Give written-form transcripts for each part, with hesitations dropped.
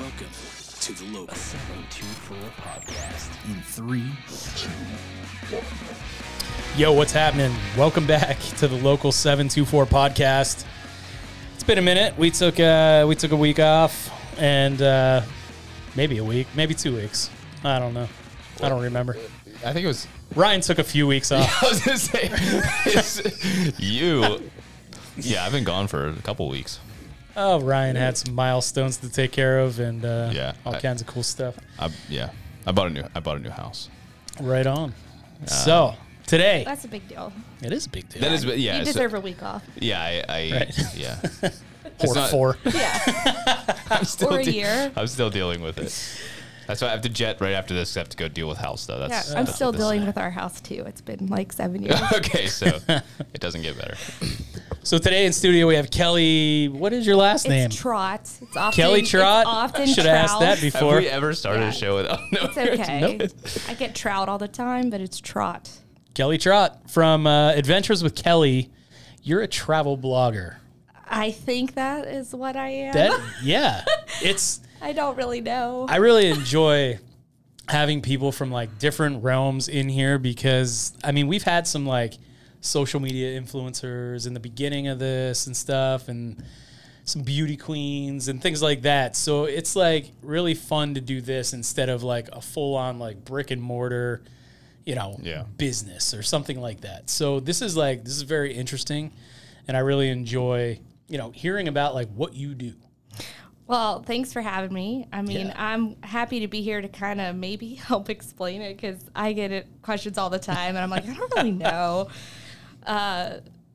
Welcome to the Local 724 Podcast in 3, 2, 1. Yo, what's happening? Welcome back to the Local 724 Podcast. It's been a minute. We took a week off, and maybe a week, maybe 2 weeks. I don't know. I don't remember. I think it was Ryan took a few weeks off. Yeah, I was gonna say you. Yeah, I've been gone for a couple weeks. Oh, Ryan had some milestones to take care of and all kinds of cool stuff. I bought a new house. Right on. So today, that's a big deal. It is a big deal. That is, yeah. You deserve a week off. Yeah, yeah. Or not, 4. Yeah. Or a year. I'm still dealing with it. That's why I have to jet right after this. I have to go deal with house, though. That's, yeah, I'm still dealing with our house, too. It's been like 7 years. Okay, so it doesn't get better. So today in studio, we have Kelly. What is your last name? It's Trott. It's often Kelly Trott. Should have asked that before. Have we ever started a show without knowing? It's okay. I get Trout all the time, but it's Trott. Kelly Trott from Adventures with Kelly. You're a travel blogger. I think that is what I am. I don't really know. I really enjoy having people from like different realms in here because, I mean, we've had some like social media influencers in the beginning of this and stuff and some beauty queens and things like that. So it's like really fun to do this instead of like a full on like brick and mortar, business or something like that. So this is very interesting. And I really enjoy, hearing about like what you do. Well, thanks for having me. I mean, I'm happy to be here to kind of maybe help explain it because I get questions all the time, and I'm like, I don't really know.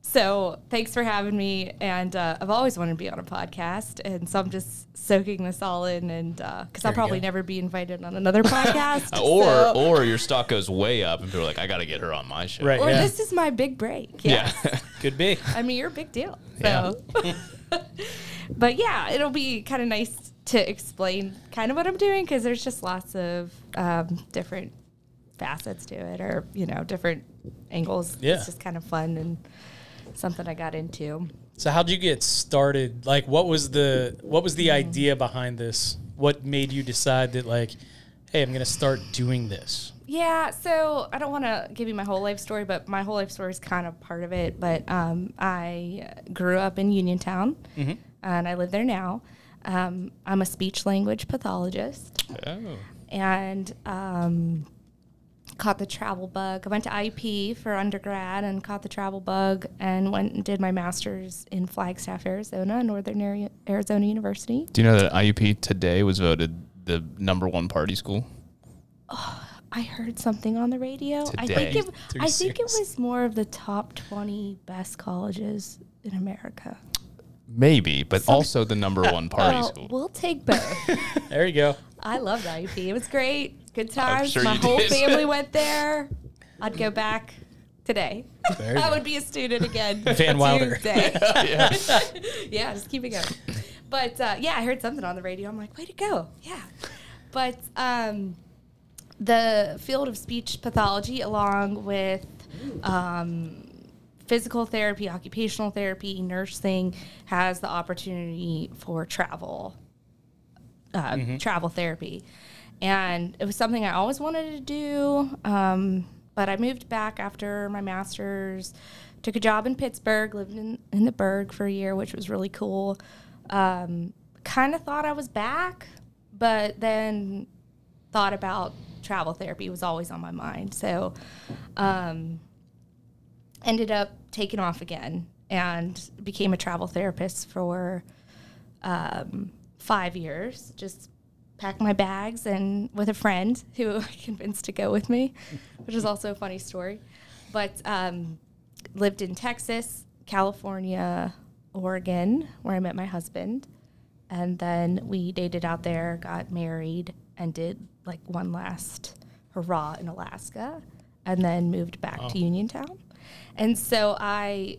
So thanks for having me, and I've always wanted to be on a podcast, and so I'm just soaking this all in, and because I'll probably never be invited on another podcast. Or your stock goes way up, and people are like, I got to get her on my show. Right, this is my big break. Yes. Yeah, could be. I mean, you're a big deal. So. Yeah. But yeah, it'll be kind of nice to explain kind of what I'm doing because there's just lots of different facets to it or, different angles. Yeah. It's just kind of fun and something I got into. So how'd you get started? Like, what was the idea behind this? What made you decide that, like, hey, I'm going to start doing this? Yeah, so I don't want to give you my whole life story, but my whole life story is kind of part of it. But I grew up in Uniontown, and I live there now. I'm a speech-language pathologist. Oh. And caught the travel bug. I went to IUP for undergrad and caught the travel bug and went and did my master's in Flagstaff, Arizona, Northern Arizona University. Do you know that IUP today was voted the #1 party school? Oh. I heard something on the radio. Today. I think it was more of the top 20 best colleges in America. Maybe, but also the #1 party school. We'll take both. There you go. I loved IUP. It was great. Good times. Sure my whole family went there. I'd go back today. I would be a student again. Van Wilder. Yeah, just keep it going. But I heard something on the radio. I'm like, way to go. Yeah. But the field of speech pathology, along with physical therapy, occupational therapy, nursing, has the opportunity for travel therapy. And it was something I always wanted to do, but I moved back after my master's, took a job in Pittsburgh, lived in the Berg for a year, which was really cool. Kind of thought I was back, but then thought about travel therapy was always on my mind. So ended up taking off again and became a travel therapist for 5 years. Just packed my bags and with a friend who I convinced to go with me, which is also a funny story. But lived in Texas, California, Oregon, where I met my husband. And then we dated out there, got married, and did like one last hurrah in Alaska and then moved back to Uniontown. And so I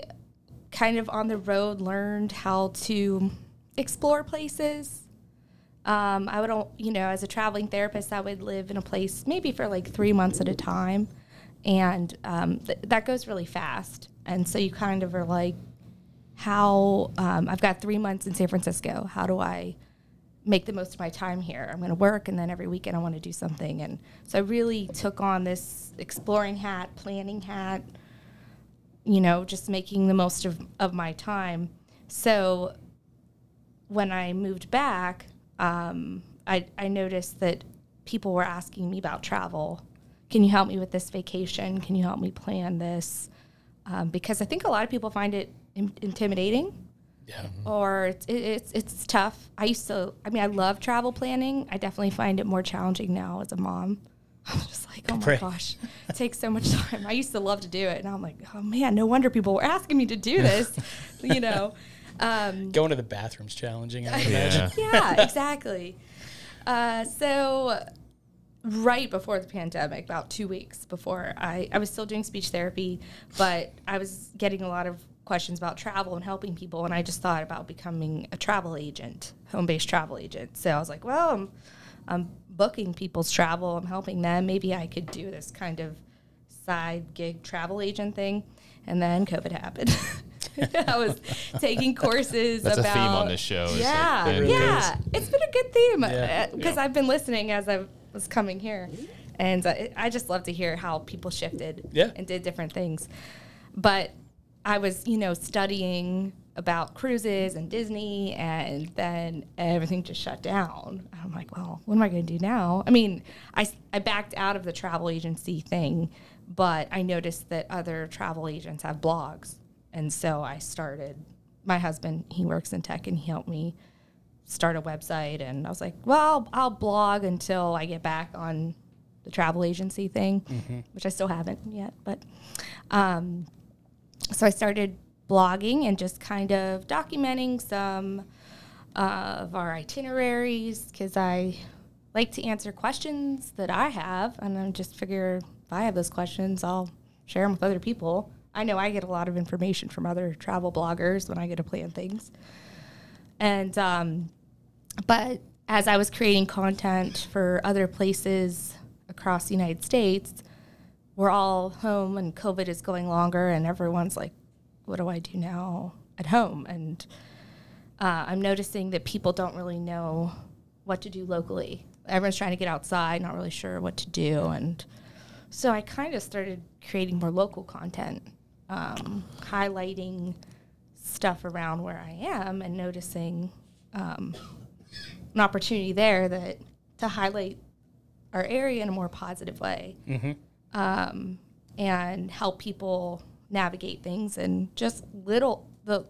kind of on the road learned how to explore places. I would, as a traveling therapist, I would live in a place maybe for like 3 months at a time. And that goes really fast. And so you kind of are like, I've got 3 months in San Francisco. How do I make the most of my time here. I'm going to work, and then every weekend I want to do something. And so I really took on this exploring hat, planning hat, you know, just making the most of my time. So when I moved back, I noticed that people were asking me about travel. Can you help me with this vacation? Can you help me plan this? Because I think a lot of people find it intimidating. Yeah. Or it's tough. I love travel planning. I definitely find it more challenging now as a mom. I'm just like, oh my gosh, it takes so much time. I used to love to do it, and I'm like, oh man, no wonder people were asking me to do this, you know. Going to the bathroom's challenging, I would imagine. Yeah, exactly. So right before the pandemic, about 2 weeks before, I was still doing speech therapy, but I was getting a lot of questions about travel and helping people, and I just thought about becoming a travel agent, home-based travel agent. So I was like, well, I'm booking people's travel, I'm helping them, maybe I could do this kind of side gig travel agent thing. And then COVID happened. I was taking courses. That's about a theme on this show. Yeah, like, yeah, it's been a good theme because I've been listening as I was coming here, and I just love to hear how people shifted and did different things. But I was, you know, studying about cruises and Disney, and then everything just shut down. I'm like, well, what am I going to do now? I mean, I backed out of the travel agency thing, but I noticed that other travel agents have blogs. And so I started, my husband, he works in tech, and he helped me start a website. And I was like, well, I'll blog until I get back on the travel agency thing, which I still haven't yet. But so I started blogging and just kind of documenting some of our itineraries, because I like to answer questions that I have. And I just figure if I have those questions, I'll share them with other people. I know I get a lot of information from other travel bloggers when I get to plan things. And but as I was creating content for other places across the United States, we're all home and COVID is going longer, and everyone's like, what do I do now at home? And I'm noticing that people don't really know what to do locally. Everyone's trying to get outside, not really sure what to do. And so I kind of started creating more local content, highlighting stuff around where I am, and noticing an opportunity there that to highlight our area in a more positive way, and help people navigate things, and just the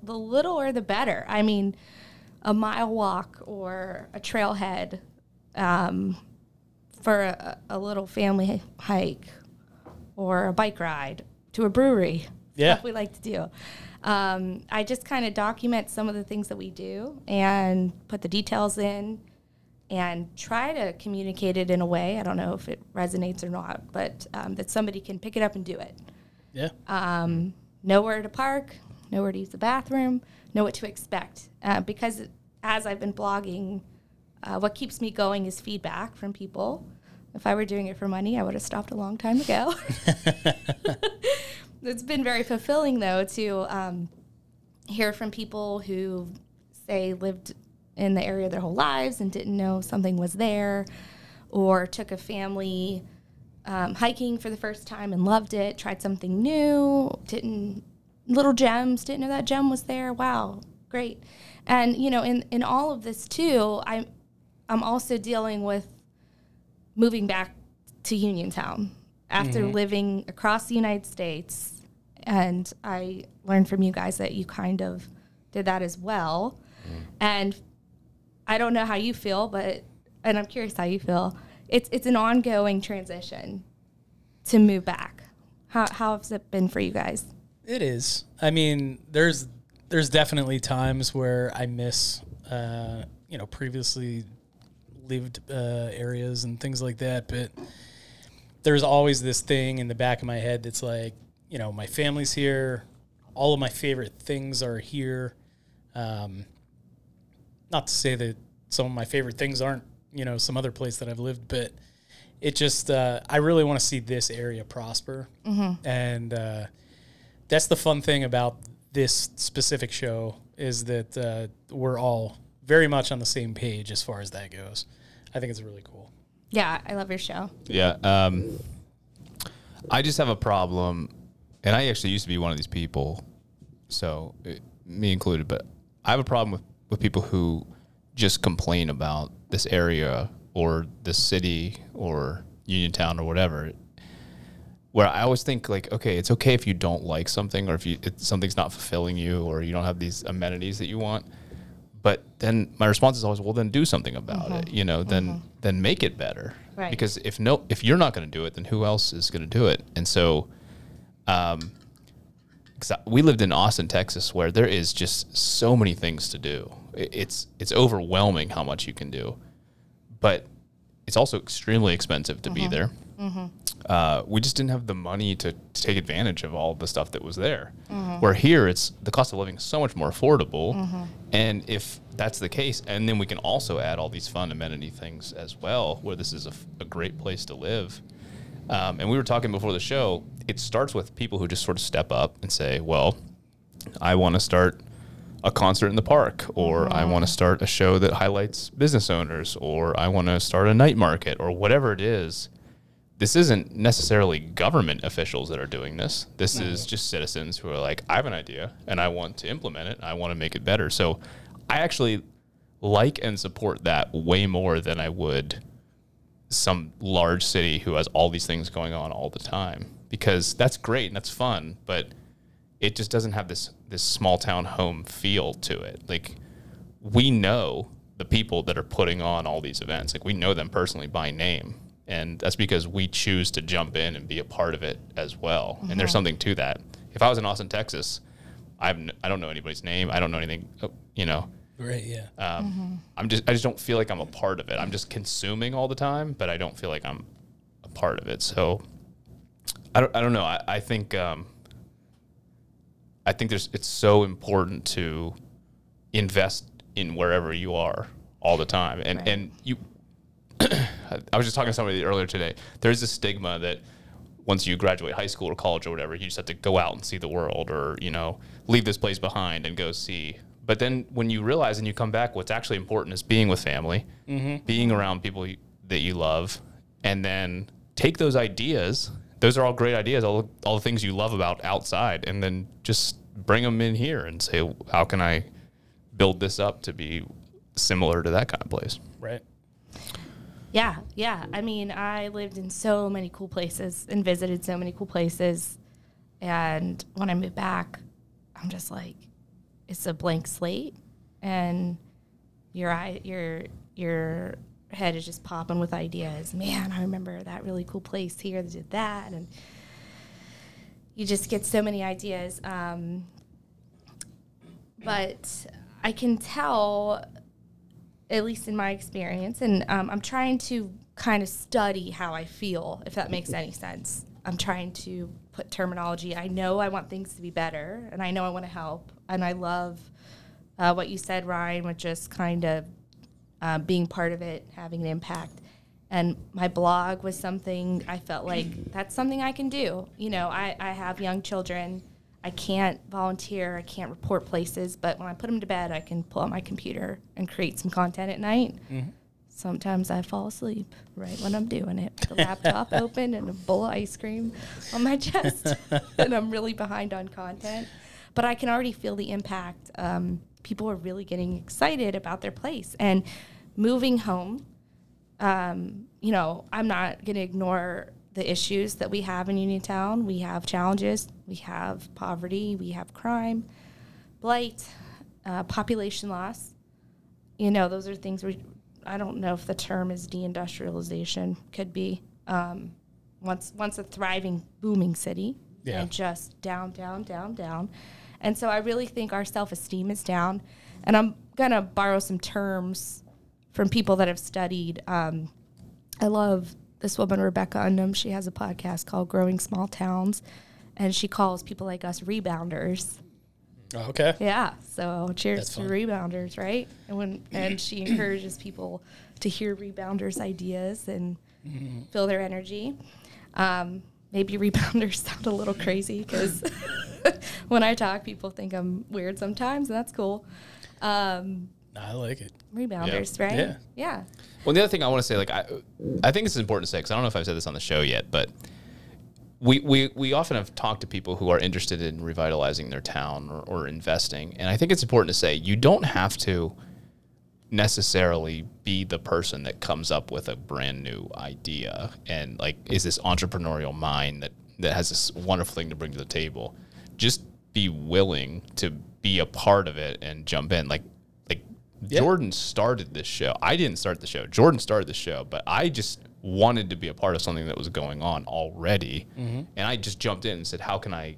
littler the better. I mean, a mile walk or a trailhead for a little family hike, or a bike ride to a brewery. Yeah. Stuff we like to do. I just kind of document some of the things that we do and put the details in and try to communicate it in a way, I don't know if it resonates or not, but that somebody can pick it up and do it. Yeah. Know where to park, know where to use the bathroom, know what to expect. Because as I've been blogging, what keeps me going is feedback from people. If I were doing it for money, I would have stopped a long time ago. It's been very fulfilling, though, to hear from people who, say, lived in the area their whole lives and didn't know something was there, or took a family hiking for the first time and loved it, tried something new, little gems, didn't know that gem was there. Wow, great. And, you know, in all of this, too, I'm also dealing with moving back to Uniontown after living across the United States. And I learned from you guys that you kind of did that as well. And I don't know how you feel, and I'm curious how you feel. It's an ongoing transition to move back. How has it been for you guys? It is. I mean, there's definitely times where I miss, you know, previously lived areas and things like that, but there's always this thing in the back of my head that's like, you know, my family's here, all of my favorite things are here. Not to say that some of my favorite things aren't, you know, some other place that I've lived, but it just, I really want to see this area prosper. And that's the fun thing about this specific show, is that we're all very much on the same page as far as that goes. I think it's really cool. Yeah, I love your show. Yeah. I just have a problem, and I actually used to be one of these people, so me included, but I have a problem with people who just complain about this area or this city or Uniontown or whatever, where I always think, like, okay, it's okay if you don't like something or if something's not fulfilling you or you don't have these amenities that you want. But then my response is always, well, then do something about it, you know, then make it better. Right. Because if you're not going to do it, then who else is going to do it? And so, we lived in Austin, Texas, where there is just so many things to do. It's overwhelming how much you can do, but it's also extremely expensive to be there. We just didn't have the money to take advantage of all the stuff that was there. Where here, it's the cost of living is so much more affordable. And if that's the case, and then we can also add all these fun amenity things as well, where this is a great place to live. And we were talking before the show, it starts with people who just sort of step up and say, well, I want to start a concert in the park, or I want to start a show that highlights business owners, or I want to start a night market, or whatever it is. This isn't necessarily government officials that are doing this. This is just citizens who are like, I have an idea and I want to implement it. And I want to make it better. So I actually like and support that way more than I would some large city who has all these things going on all the time, because that's great and that's fun, but it just doesn't have this small town home feel to it. Like, we know the people that are putting on all these events. Like, we know them personally by name. And that's because we choose to jump in and be a part of it as well. And there's something to that. If I was in Austin, Texas, I don't know anybody's name. I don't know anything, you know. Right, yeah. I just don't feel like I'm a part of it. I'm just consuming all the time, but I don't feel like I'm a part of it. So I don't know. I think it's so important to invest in wherever you are all the time. And you... I was just talking to somebody earlier today. There's a stigma that once you graduate high school or college or whatever, you just have to go out and see the world, or, you know, leave this place behind and go see. But then when you realize and you come back, what's actually important is being with family, being around people that you love, and then take those ideas. Those are all great ideas, all the things you love about outside, and then just bring them in here and say, how can I build this up to be similar to that kind of place? Right. Yeah, yeah. I mean, I lived in so many cool places and visited so many cool places. And when I moved back, I'm just like, it's a blank slate, and your head is just popping with ideas. Man, I remember that really cool place here that did that, and you just get so many ideas. But I can tell, at least in my experience, and I'm trying to kind of study how I feel, if that makes any sense. I'm trying to put terminology. I know I want things to be better, and I know I want to help, and I love what you said, Ryan, with just kind of being part of it, having an impact. And my blog was something I felt like, that's something I can do. You know, I have young children. I can't volunteer, I can't report places, but when I put them to bed, I can pull out my computer and create some content at night. Sometimes I fall asleep right when I'm doing it, with the laptop open and a bowl of ice cream on my chest, and I'm really behind on content. But I can already feel the impact. People are really getting excited about their place. And moving home, you know, I'm not going to ignore the issues that we have in Uniontown. We have challenges, we have poverty, we have crime, blight, population loss. You know, those are things we, I don't know if the term is deindustrialization, could be. Once a thriving, booming city, and just down. And so I really think our self-esteem is down. And I'm gonna borrow some terms from people that have studied. I love this woman, Rebecca Undem. She has a podcast called Growing Small Towns, and she calls people like us rebounders. Okay. Yeah. So cheers to rebounders, right? And and she encourages people to hear rebounders' ideas and feel their energy. Maybe rebounders sound a little crazy because when I talk, people think I'm weird sometimes, and that's cool. I like it. Rebounders, yeah. Right? Yeah. Yeah. Well, the other thing I want to say, like, I think it's important to say, because I don't know if I've said this on the show yet, but we often have talked to people who are interested in revitalizing their town or investing. And I think it's important to say you don't have to necessarily be the person that comes up with a brand new idea and, like, is this entrepreneurial mind that has this wonderful thing to bring to the table. Just be willing to be a part of it and jump in. Like Jordan started this show. I didn't start the show. Jordan started the show, but I just wanted to be a part of something that was going on already. Mm-hmm. And I just jumped in and said, how can I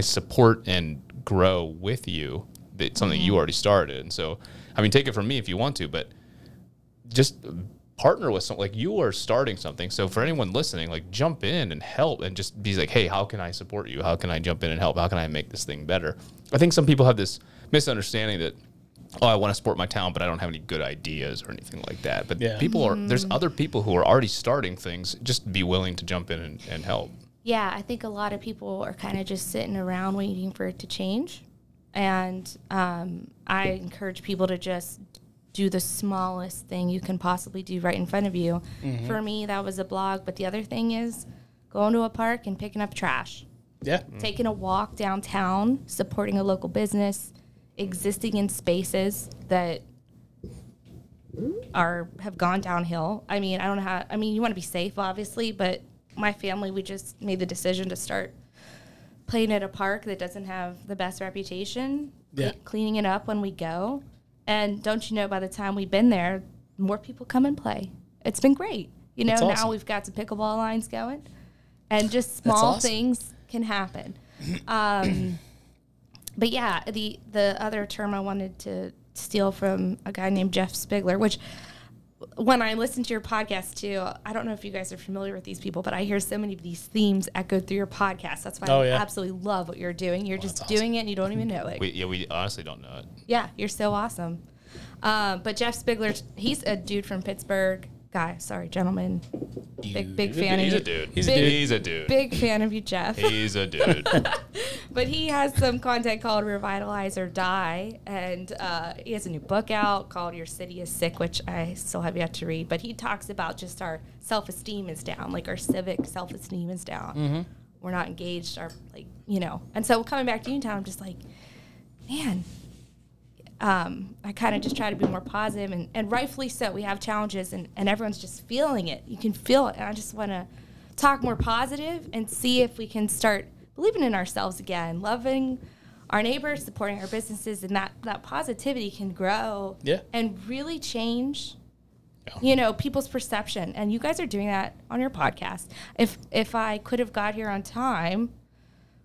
support and grow with you? It's something mm-hmm. you already started. And so, I mean, take it from me if you want to, but just partner with something. Like, you are starting something. So for anyone listening, like, jump in and help and just be like, hey, how can I support you? How can I jump in and help? How can I make this thing better? I think some people have this misunderstanding that, oh, I want to support my town, but I don't have any good ideas or anything like that. But there's other people who are already starting things. Just be willing to jump in and help. Yeah, I think a lot of people are kind of just sitting around waiting for it to change. And I encourage people to just do the smallest thing you can possibly do right in front of you. Mm-hmm. For me, that was a blog. But the other thing is going to a park and picking up trash. Yeah. Mm-hmm. Taking a walk downtown, supporting a local business, existing in spaces that have gone downhill. I mean, I don't know how. I mean, you want to be safe, obviously, but my family, we just made the decision to start playing at a park that doesn't have the best reputation, cleaning it up when we go. And don't you know, by the time we've been there, more people come and play. It's been great. You know, awesome. Now we've got some pickleball lines going, and just small awesome. Things can happen. But yeah, the other term I wanted to steal from a guy named Jeff Spigler, which when I listen to your podcast too, I don't know if you guys are familiar with these people, but I hear so many of these themes echoed through your podcast. That's why I absolutely love what you're doing. You're just awesome. Doing it and you don't even know it. We honestly don't know it. Yeah, you're so awesome. But Jeff Spigler, he's a dude from Pittsburgh. Gentleman. Big fan of you. He's a dude. Big fan of you, Jeff. He's a dude. But he has some content called Revitalize or Die, and he has a new book out called Your City is Sick, which I still have yet to read. But he talks about just our self-esteem is down, like our civic self-esteem is down. Mm-hmm. We're not engaged, And so coming back to Uniontown, I'm just like, man. I kind of just try to be more positive, and rightfully so. We have challenges, and everyone's just feeling it. You can feel it, and I just want to talk more positive and see if we can start believing in ourselves again, loving our neighbors, supporting our businesses, and that positivity can grow and really change, people's perception. And you guys are doing that on your podcast. If I could have got here on time,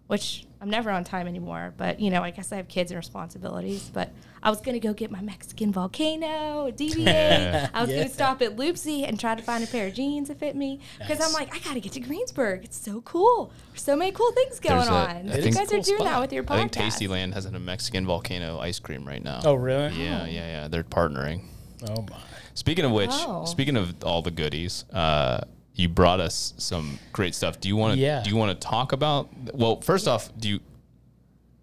which I'm never on time anymore, but, I guess I have kids and responsibilities, but I was going to go get my Mexican volcano, DBA. I was going to stop at Loopsy and try to find a pair of jeans that fit me, because I'm like, I got to get to Greensburg. It's so cool. There's so many cool things going on. You guys are doing that with your podcast. I think Tastyland has a Mexican volcano ice cream right now. Oh, really? Yeah. They're partnering. Oh, my. Speaking of which, speaking of all the goodies, you brought us some great stuff. Do you want to talk about? Well, first off,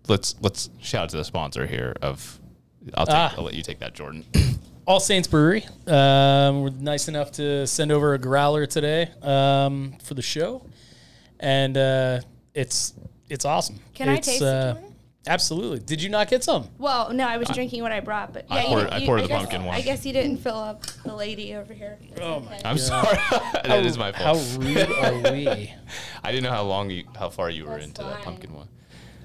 let's shout out to the sponsor here. I'll let you take that, Jordan. All Saints Brewery were nice enough to send over a growler today for the show, and it's awesome. Can I taste it? Absolutely. Did you not get some? Well, no, I was drinking what I brought, but I poured the pumpkin one. I guess you didn't fill up the lady over here. Oh my! I'm sorry. That is my fault. How rude are we? I didn't know how far you were into that pumpkin one.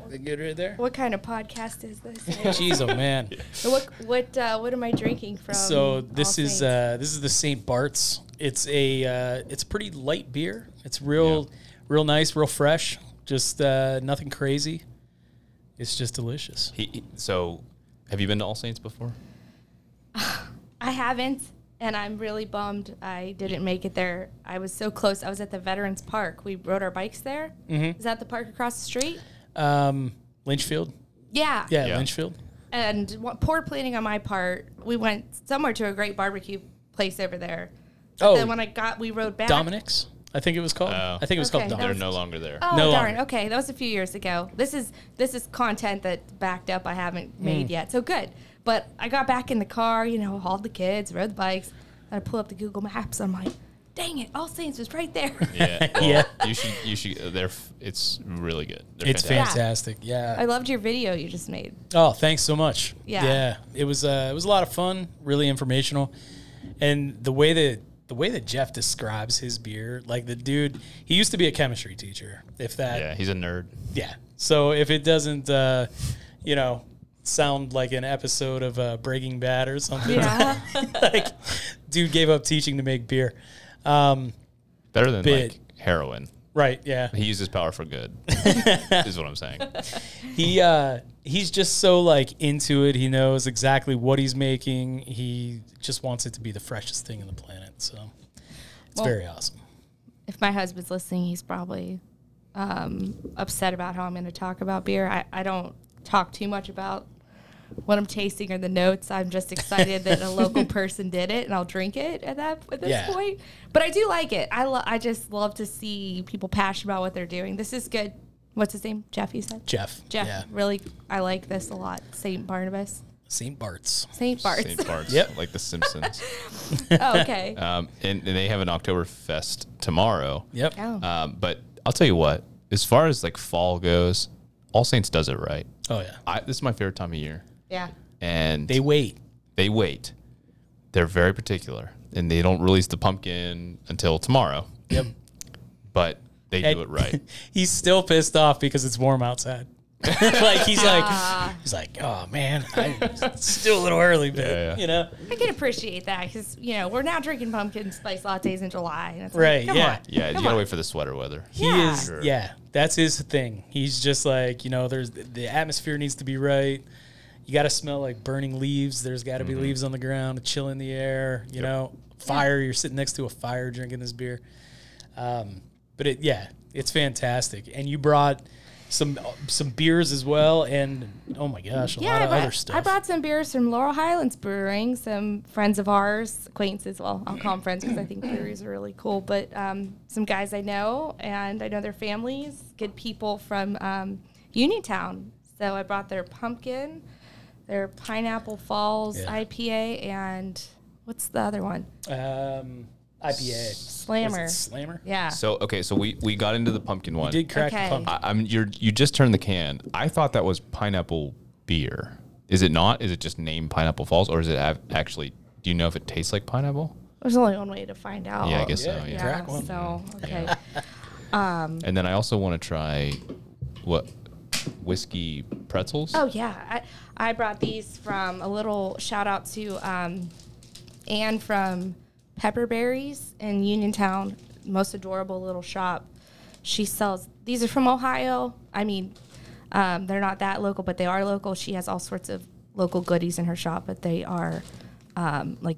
Is it good right there? What kind of podcast is this? Jeez, oh man! What am I drinking from? So this is the St. Bart's. It's it's pretty light beer. It's real nice, real fresh. Just nothing crazy. It's just delicious. So have you been to All Saints before? I haven't, and I'm really bummed I didn't make it there. I was so close. I was at the Veterans Park. We rode our bikes there. Mm-hmm. Is that the park across the street? Lynchfield. Yeah. Yeah, Lynchfield. And poor planning on my part. We went somewhere to a great barbecue place over there. But then when we rode back. Dominic's? I think it was called. Oh. I think it was called. They're no longer there. Oh, no darn. Longer. Okay, that was a few years ago. This is content that backed up I haven't made yet. So good. But I got back in the car, you know, hauled the kids, rode the bikes, and I pull up the Google Maps. I'm like, dang it, All Saints was right there. Yeah. Well, yeah. You should, it's really good. It's fantastic. Yeah. I loved your video you just made. Oh, thanks so much. Yeah. Yeah. It was a lot of fun, really informational. And the way that Jeff describes his beer, like the dude, he used to be a chemistry teacher. Yeah, he's a nerd. Yeah. So if it doesn't, sound like an episode of Breaking Bad or something. Yeah. Like, dude gave up teaching to make beer. Better than like heroin. Right, yeah. He uses power for good, is what I'm saying. He's just so, into it. He knows exactly what he's making. He just wants it to be the freshest thing on the planet. So it's very awesome. If my husband's listening, he's probably upset about how I'm going to talk about beer. I don't talk too much about what I'm tasting or the notes. I'm just excited that a local person did it, and I'll drink it at this point. But I do like it. I just love to see people passionate about what they're doing. This is good. What's his name? Jeff, you said? Jeff. Yeah. Really, I like this a lot. St. Bart's. Yep. Like The Simpsons. Oh, okay. And they have an Oktoberfest tomorrow. Yep. Oh. But I'll tell you what, as far as fall goes, All Saints does it right. Oh, yeah. This is my favorite time of year. Yeah. And they wait. They're very particular, and they don't release the pumpkin until tomorrow. Yep. But they do it right. He's still pissed off because it's warm outside. he's like, oh man, it's still a little early, but yeah. You know, I can appreciate that because we're now drinking pumpkin spice lattes in July, and it's right? Like, yeah, on, yeah. You gotta wait for the sweater weather. He is, sure. Yeah. That's his thing. He's just like, there's the atmosphere needs to be right. You got to smell like burning leaves. There's got to be leaves on the ground, a chill in the air. You know, fire. You're sitting next to a fire drinking this beer. But it's fantastic. And you brought some beers as well, and oh my gosh, a lot of other stuff. I brought some beers from Laurel Highlands Brewing, some friends of ours, acquaintances. Well, I'll call them friends because I think breweries are really cool. But some guys I know, and I know their families, good people from Uniontown. So I brought their pumpkin, their Pineapple Falls IPA, and what's the other one? IPA. Slammer. Yeah. So, okay, so we got into the pumpkin one. You did crack the pumpkin. You just turned the can. I thought that was pineapple beer. Is it not? Is it just named Pineapple Falls, or is it actually, do you know if it tastes like pineapple? There's only one way to find out. Yeah, I guess so. Yeah. Crack one. So, okay. Yeah. And then I also want to try whiskey pretzels. Oh, yeah. I brought these from a little shout out to Anne from Pepperberries in Uniontown, most adorable little shop. She sells, these are from Ohio. I mean, they're not that local, but they are local. She has all sorts of local goodies in her shop, but they are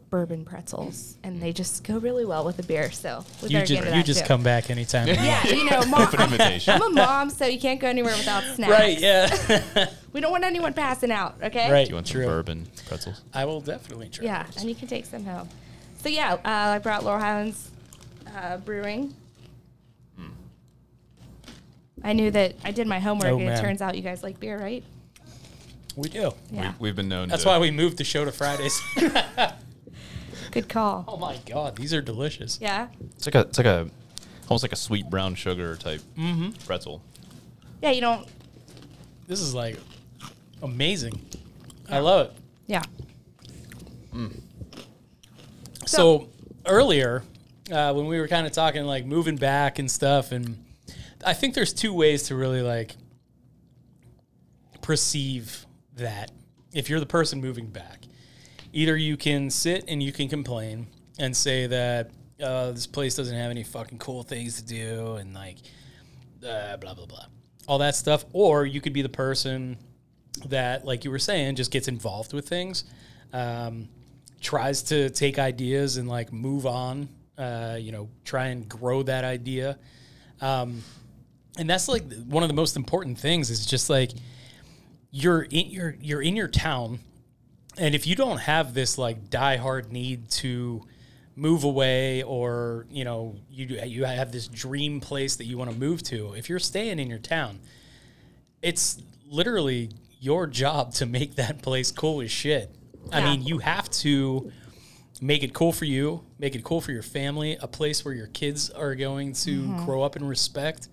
bourbon pretzels, and they just go really well with the beer. So we you just come back anytime. Yeah, mom, I'm a mom, so you can't go anywhere without snacks. Right? Yeah. We don't want anyone passing out. Okay. Right. Do you want some bourbon pretzels? I will definitely try. Yeah, and you can take some home. So, I brought Laurel Highlands Brewing. Mm. I knew that I did my homework, and it turns out you guys like beer, right? We do. Yeah. We've been known That's why we moved the show to Fridays. Good call. Oh, my God. These are delicious. Yeah. It's like a almost like a sweet brown sugar type pretzel. Yeah, you don't. This is, amazing. Yeah. I love it. Yeah. Mm. So earlier, when we were kind of talking, moving back and stuff, and I think there's two ways to really, perceive that if you're the person moving back. Either you can sit and you can complain and say that this place doesn't have any fucking cool things to do and, blah, blah, blah, all that stuff. Or you could be the person that, like you were saying, just gets involved with things, tries to take ideas and move on, try and grow that idea. And that's one of the most important things is just you're in your town. And if you don't have this diehard need to move away or, you have this dream place that you want to move to, if you're staying in your town, it's literally your job to make that place cool as shit. I mean, you have to make it cool for you, make it cool for your family, a place where your kids are going to grow up and respect.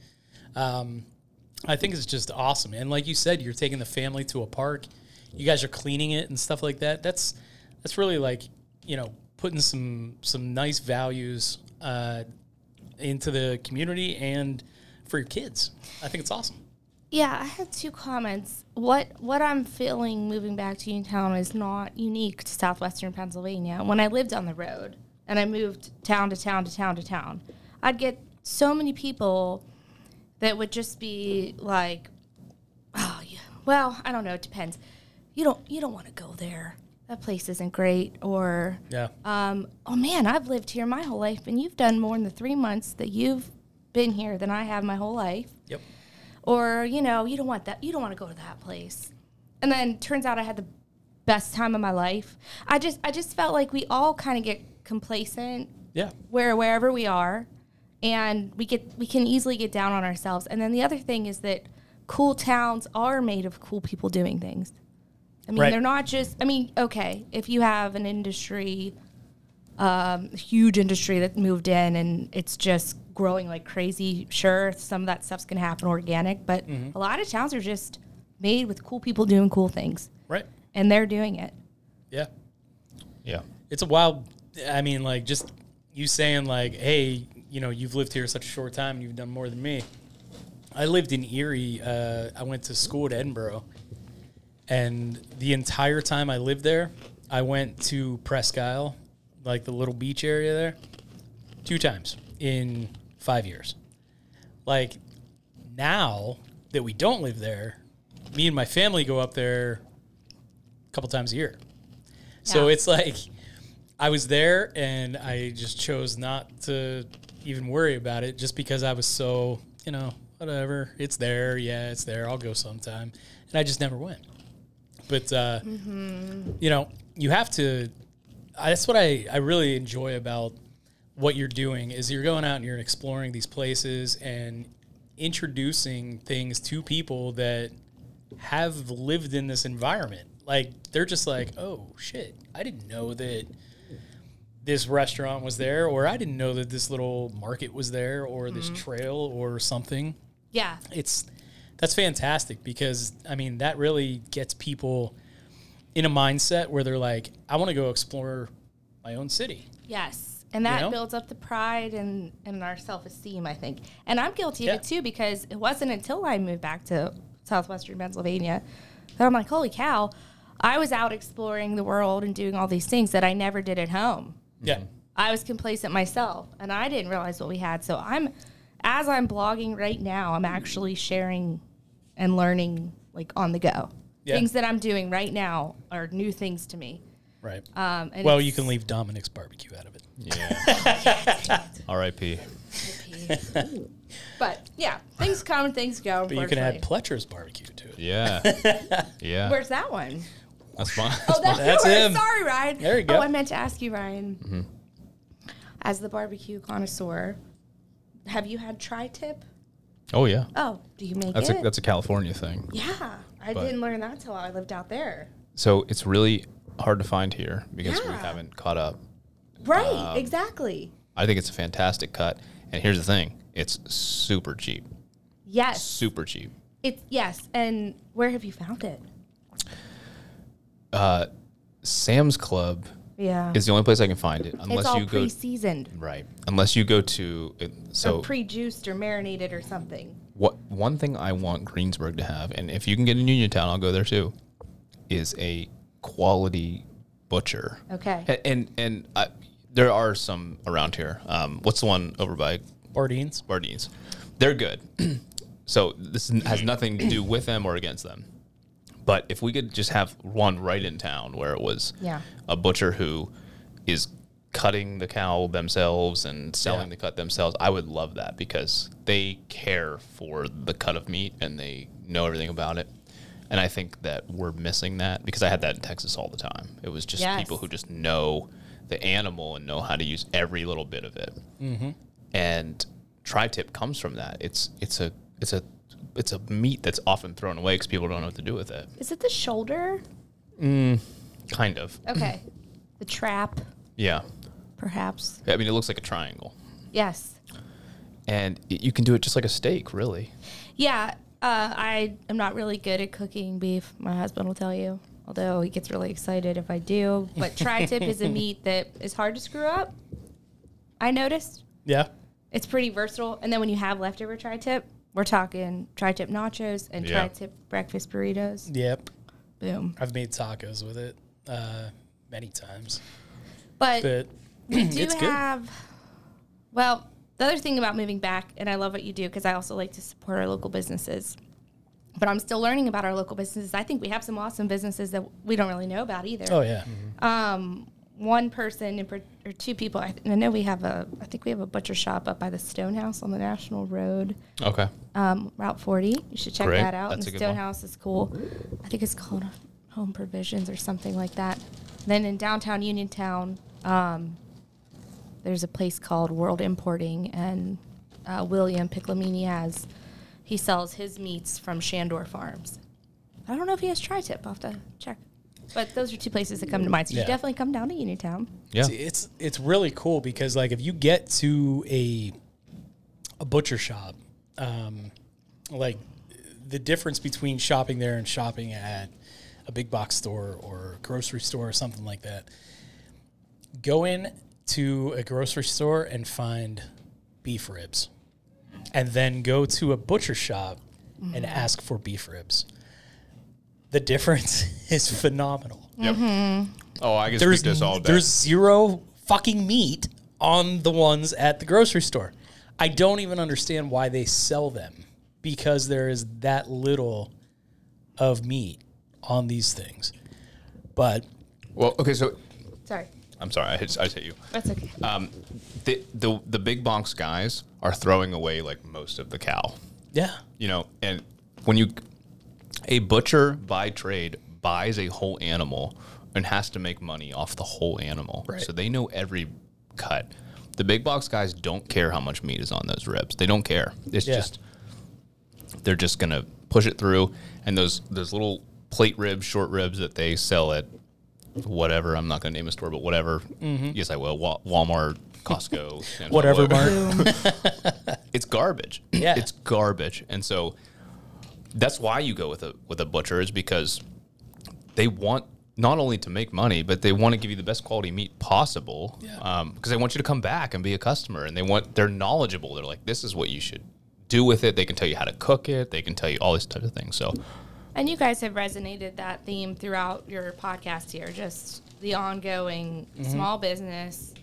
I think it's just awesome. And like you said, you're taking the family to a park. You guys are cleaning it and stuff like that. That's really like, you know, putting some nice values into the community and for your kids. I think it's awesome. Yeah, I had two comments. What I'm feeling moving back to Uniontown is not unique to southwestern Pennsylvania. When I lived on the road and I moved town to town to town to town, I'd get so many people that would just be like, oh, yeah, well, I don't know, it depends. You don't want to go there. That place isn't great. Or, oh, man, I've lived here my whole life, and you've done more in the 3 months that you've been here than I have my whole life. Yep. Or, you know, you don't want that. You don't want to go to that place. And then turns out I had the best time of my life. I just felt like we all kind of get complacent. Yeah. Wherever we are, and we can easily get down on ourselves. And then the other thing is that cool towns are made of cool people doing things. I mean, They're not just, I mean, okay, if you have an industry, huge industry that moved in and it's just growing like crazy, sure, some of that stuff's going to happen organic, but a lot of towns are just made with cool people doing cool things. Right. And they're doing it. Yeah. Yeah. It's a wild, I mean, like, just you saying, like, hey, you know, you've lived here such a short time and you've done more than me. I lived in Erie. I went to school at Edinburgh. And the entire time I lived there, I went to Presque Isle, like the little beach area there, 2 times in 5 years. Like, now that we don't live there, me and my family go up there a couple times a year. Yeah. So it's like I was there, and I just chose not to even worry about it just because I was so, you know, whatever. It's there. Yeah, it's there. I'll go sometime. And I just never went. But, you know, you have to – that's what I really enjoy about what you're doing is you're going out and you're exploring these places and introducing things to people that have lived in this environment. Like, they're just like, oh, shit, I didn't know that this restaurant was there, or I didn't know that this little market was there, or this trail or something. Yeah. That's fantastic because, I mean, that really gets people in a mindset where they're like, I want to go explore my own city. Yes, and that builds up the pride and our self-esteem, I think. And I'm guilty of it, too, because it wasn't until I moved back to southwestern Pennsylvania that I'm like, holy cow, I was out exploring the world and doing all these things that I never did at home. Yeah. I was complacent myself, and I didn't realize what we had, so as I'm blogging right now, I'm actually sharing and learning, like, on the go. Yeah. Things that I'm doing right now are new things to me. Right. Well, you can leave Dominic's barbecue out of it. Yeah. R.I.P. But, yeah, things come and things go. But you can add Pletcher's barbecue to it. Yeah. Yeah. Where's that one? That's mine. Oh, that's him. Sorry, Ryan. There you go. Oh, I meant to ask you, Ryan. Mm-hmm. As the barbecue connoisseur, have you had tri-tip? Oh, yeah. Oh, do you make it? That's a California thing. Yeah. I didn't learn that until I lived out there. So it's really hard to find here because we haven't caught up. Right. Exactly. I think it's a fantastic cut. And here's the thing. It's super cheap. Yes. Super cheap. Yes. And where have you found it? Sam's Club. Yeah, it's the only place I can find it. Unless it's all pre-seasoned, right? Unless you go to or pre-juiced or marinated or something. What one thing I want Greensburg to have, and if you can get in Uniontown, I'll go there too, is a quality butcher. Okay. And there are some around here. What's the one over by Bardeen's? Bardeen's, they're good. So this has nothing to do with them or against them. But if we could just have one right in town where it was a butcher who is cutting the cow themselves and selling the cut themselves, I would love that because they care for the cut of meat and they know everything about it. And I think that we're missing that because I had that in Texas all the time. It was just people who just know the animal and know how to use every little bit of it. Mm-hmm. And tri-tip comes from that. It's a meat that's often thrown away because people don't know what to do with it. Is it the shoulder? Kind of. Okay. The trap. Yeah. Perhaps. I mean, it looks like a triangle. Yes. And you can do it just like a steak, really. Yeah. I am not really good at cooking beef. My husband will tell you, although he gets really excited if I do. But tri-tip is a meat that is hard to screw up, I noticed. Yeah. It's pretty versatile. And then when you have leftover tri-tip, we're talking tri-tip nachos and tri-tip breakfast burritos. Yep. Boom. I've made tacos with it many times. But we do have, well, the other thing about moving back, and I love what you do because I also like to support our local businesses, but I'm still learning about our local businesses. I think we have some awesome businesses that we don't really know about either. Oh, yeah. Mm-hmm. One person or two people, I think we have a butcher shop up by the Stonehouse on the National Road. Okay. Route 40. You should check that out. That's and the Stonehouse is cool. I think it's called Home Provisions or something like that. Then in downtown Uniontown, there's a place called World Importing, and William Piclaminiaz, he sells his meats from Shandor Farms. I don't know if he has tri-tip. I'll have to check. But those are two places that come to mind. So you definitely come down to Uniontown. Yeah, it's really cool because like if you get to a butcher shop, like the difference between shopping there and shopping at a big box store or a grocery store or something like that. Go in to a grocery store and find beef ribs, and then go to a butcher shop and ask for beef ribs. The difference is phenomenal. Yep. Mm-hmm. Oh, I can speak this all day. There's zero fucking meat on the ones at the grocery store. I don't even understand why they sell them because there is that little of meat on these things. But well, okay, so sorry. I'm sorry, I just hit you. That's okay. The big box guys are throwing away like most of the cow. Yeah. You know, and when a butcher by trade buys a whole animal and has to make money off the whole animal. Right. So they know every cut. The big box guys don't care how much meat is on those ribs. They don't care. It's just they're just gonna push it through, and those little plate ribs, short ribs that they sell at whatever, I'm not going to name a store, but whatever. Mm-hmm. Yes, I will. Walmart, Costco. Whatever, Mark. It's garbage. Yeah. It's garbage. And so that's why you go with a butcher, is because they want not only to make money, but they want to give you the best quality meat possible because they want you to come back and be a customer, and they're knowledgeable. They're like, this is what you should do with it. They can tell you how to cook it. They can tell you all these types of things. So... And you guys have resonated that theme throughout your podcast here, just the ongoing small business.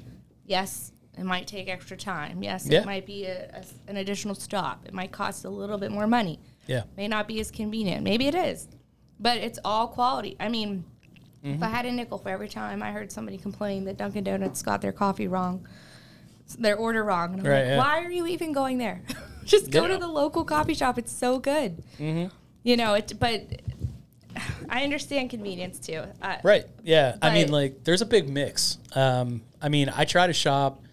Yes, it might take extra time. Yes, it might be an additional stop. It might cost a little bit more money. Yeah. May not be as convenient. Maybe it is. But it's all quality. I mean, if I had a nickel for every time I heard somebody complain that Dunkin' Donuts got their coffee wrong, their order wrong. And I'm like, why are you even going there? Just go to the local coffee shop. It's so good. Mm-hmm. You know, but I understand convenience, too. Right, yeah. I mean, like, there's a big mix. I mean, I try to shop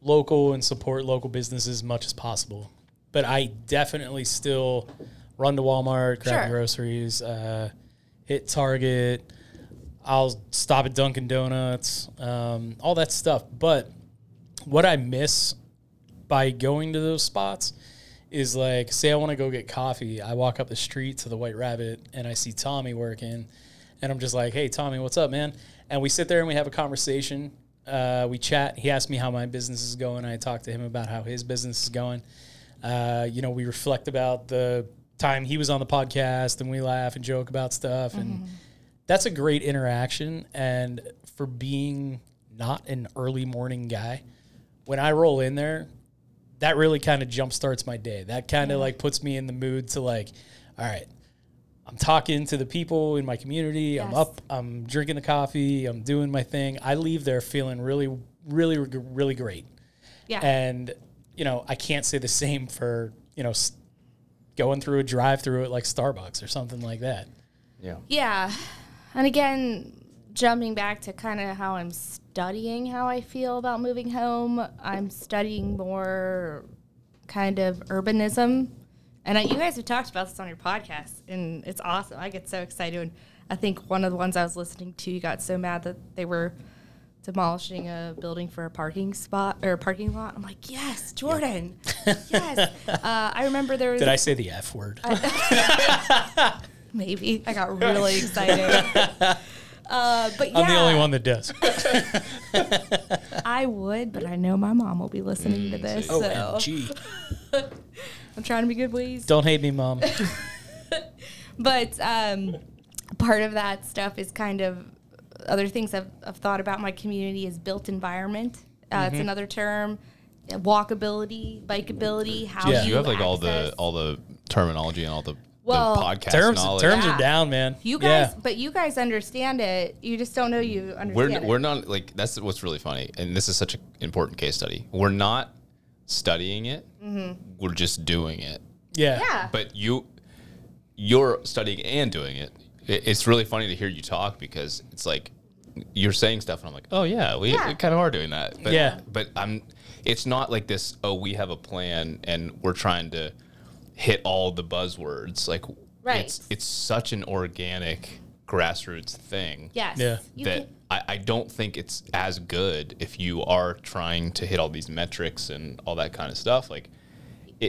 local and support local businesses as much as possible. But I definitely still run to Walmart, grab groceries, hit Target. I'll stop at Dunkin' Donuts, all that stuff. But what I miss by going to those spots is like, say I want to go get coffee. I walk up the street to the White Rabbit, and I see Tommy working. And I'm just like, hey, Tommy, what's up, man? And we sit there, and we have a conversation. We chat. He asked me how my business is going. I talked to him about how his business is going. You know, we reflect about the time he was on the podcast, and we laugh and joke about stuff. And that's a great interaction. And for being not an early morning guy, when I roll in there, that really kind of jumpstarts my day. That kind of like puts me in the mood to like, all right, I'm talking to the people in my community. Yes. I'm up, I'm drinking the coffee, I'm doing my thing. I leave there feeling really, really, really great. Yeah. And, you know, I can't say the same for, you know, going through a drive-through at like Starbucks or something like that. Yeah. Yeah. And again, jumping back to kind of how I'm studying how I feel about moving home. I'm studying more kind of urbanism. And you guys have talked about this on your podcast, and it's awesome. I get so excited when I think one of the ones I was listening to got so mad that they were demolishing a building for a parking spot or a parking lot. I'm like, yes, Jordan. Yeah. Yes. I remember there was. Did I say the F word? Maybe. I got really excited. But yeah. I'm the only one that does. I would, but I know my mom will be listening to this. Oh, gee. So. I'm trying to be good, please. Don't hate me, Mom. But part of that stuff is kind of other things I've thought about my community is built environment. It's another term. Walkability, bikeability, how you have like access. all the terminology and all the well, podcast terms are down, man. You guys, but you guys understand it. You just don't know you understand it. We're not like that's what's really funny, and this is such an important case study. We're not studying it. We're just doing it. Yeah. But you're studying and doing it. It's really funny to hear you talk because it's like you're saying stuff, and I'm like, oh yeah, we kind of are doing that. But, but it's not like this. Oh, we have a plan, and we're trying to hit all the buzzwords. Like, it's such an organic grassroots thing. Yes. Yeah. That I don't think it's as good if you are trying to hit all these metrics and all that kind of stuff. Like,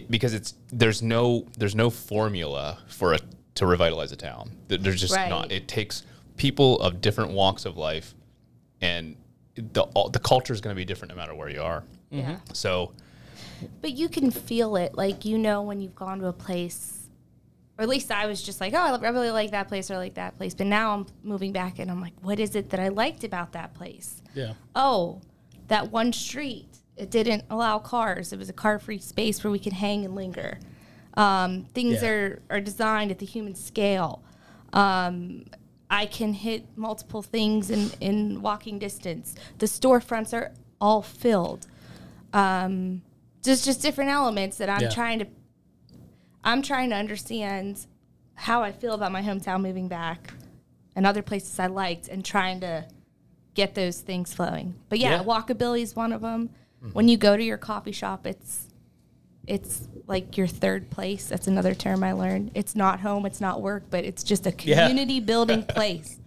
because there's no formula for to revitalize a town. There's just not. It takes people of different walks of life, and the culture is going to be different no matter where you are. Yeah. So. But you can feel it. Like, you know, when you've gone to a place, or at least I was just like, oh, I really like that place or I like that place. But now I'm moving back and I'm like, what is it that I liked about that place? Yeah. Oh, that one street. It didn't allow cars. It was a car-free space where we could hang and linger. Things are designed at the human scale. I can hit multiple things in walking distance. The storefronts are all filled. There's just different elements that I'm trying to understand how I feel about my hometown moving back and other places I liked and trying to get those things flowing. But walkability is one of them. When you go to your coffee shop, it's like your third place. That's another term I learned. It's not home, it's not work, but it's just a community building place.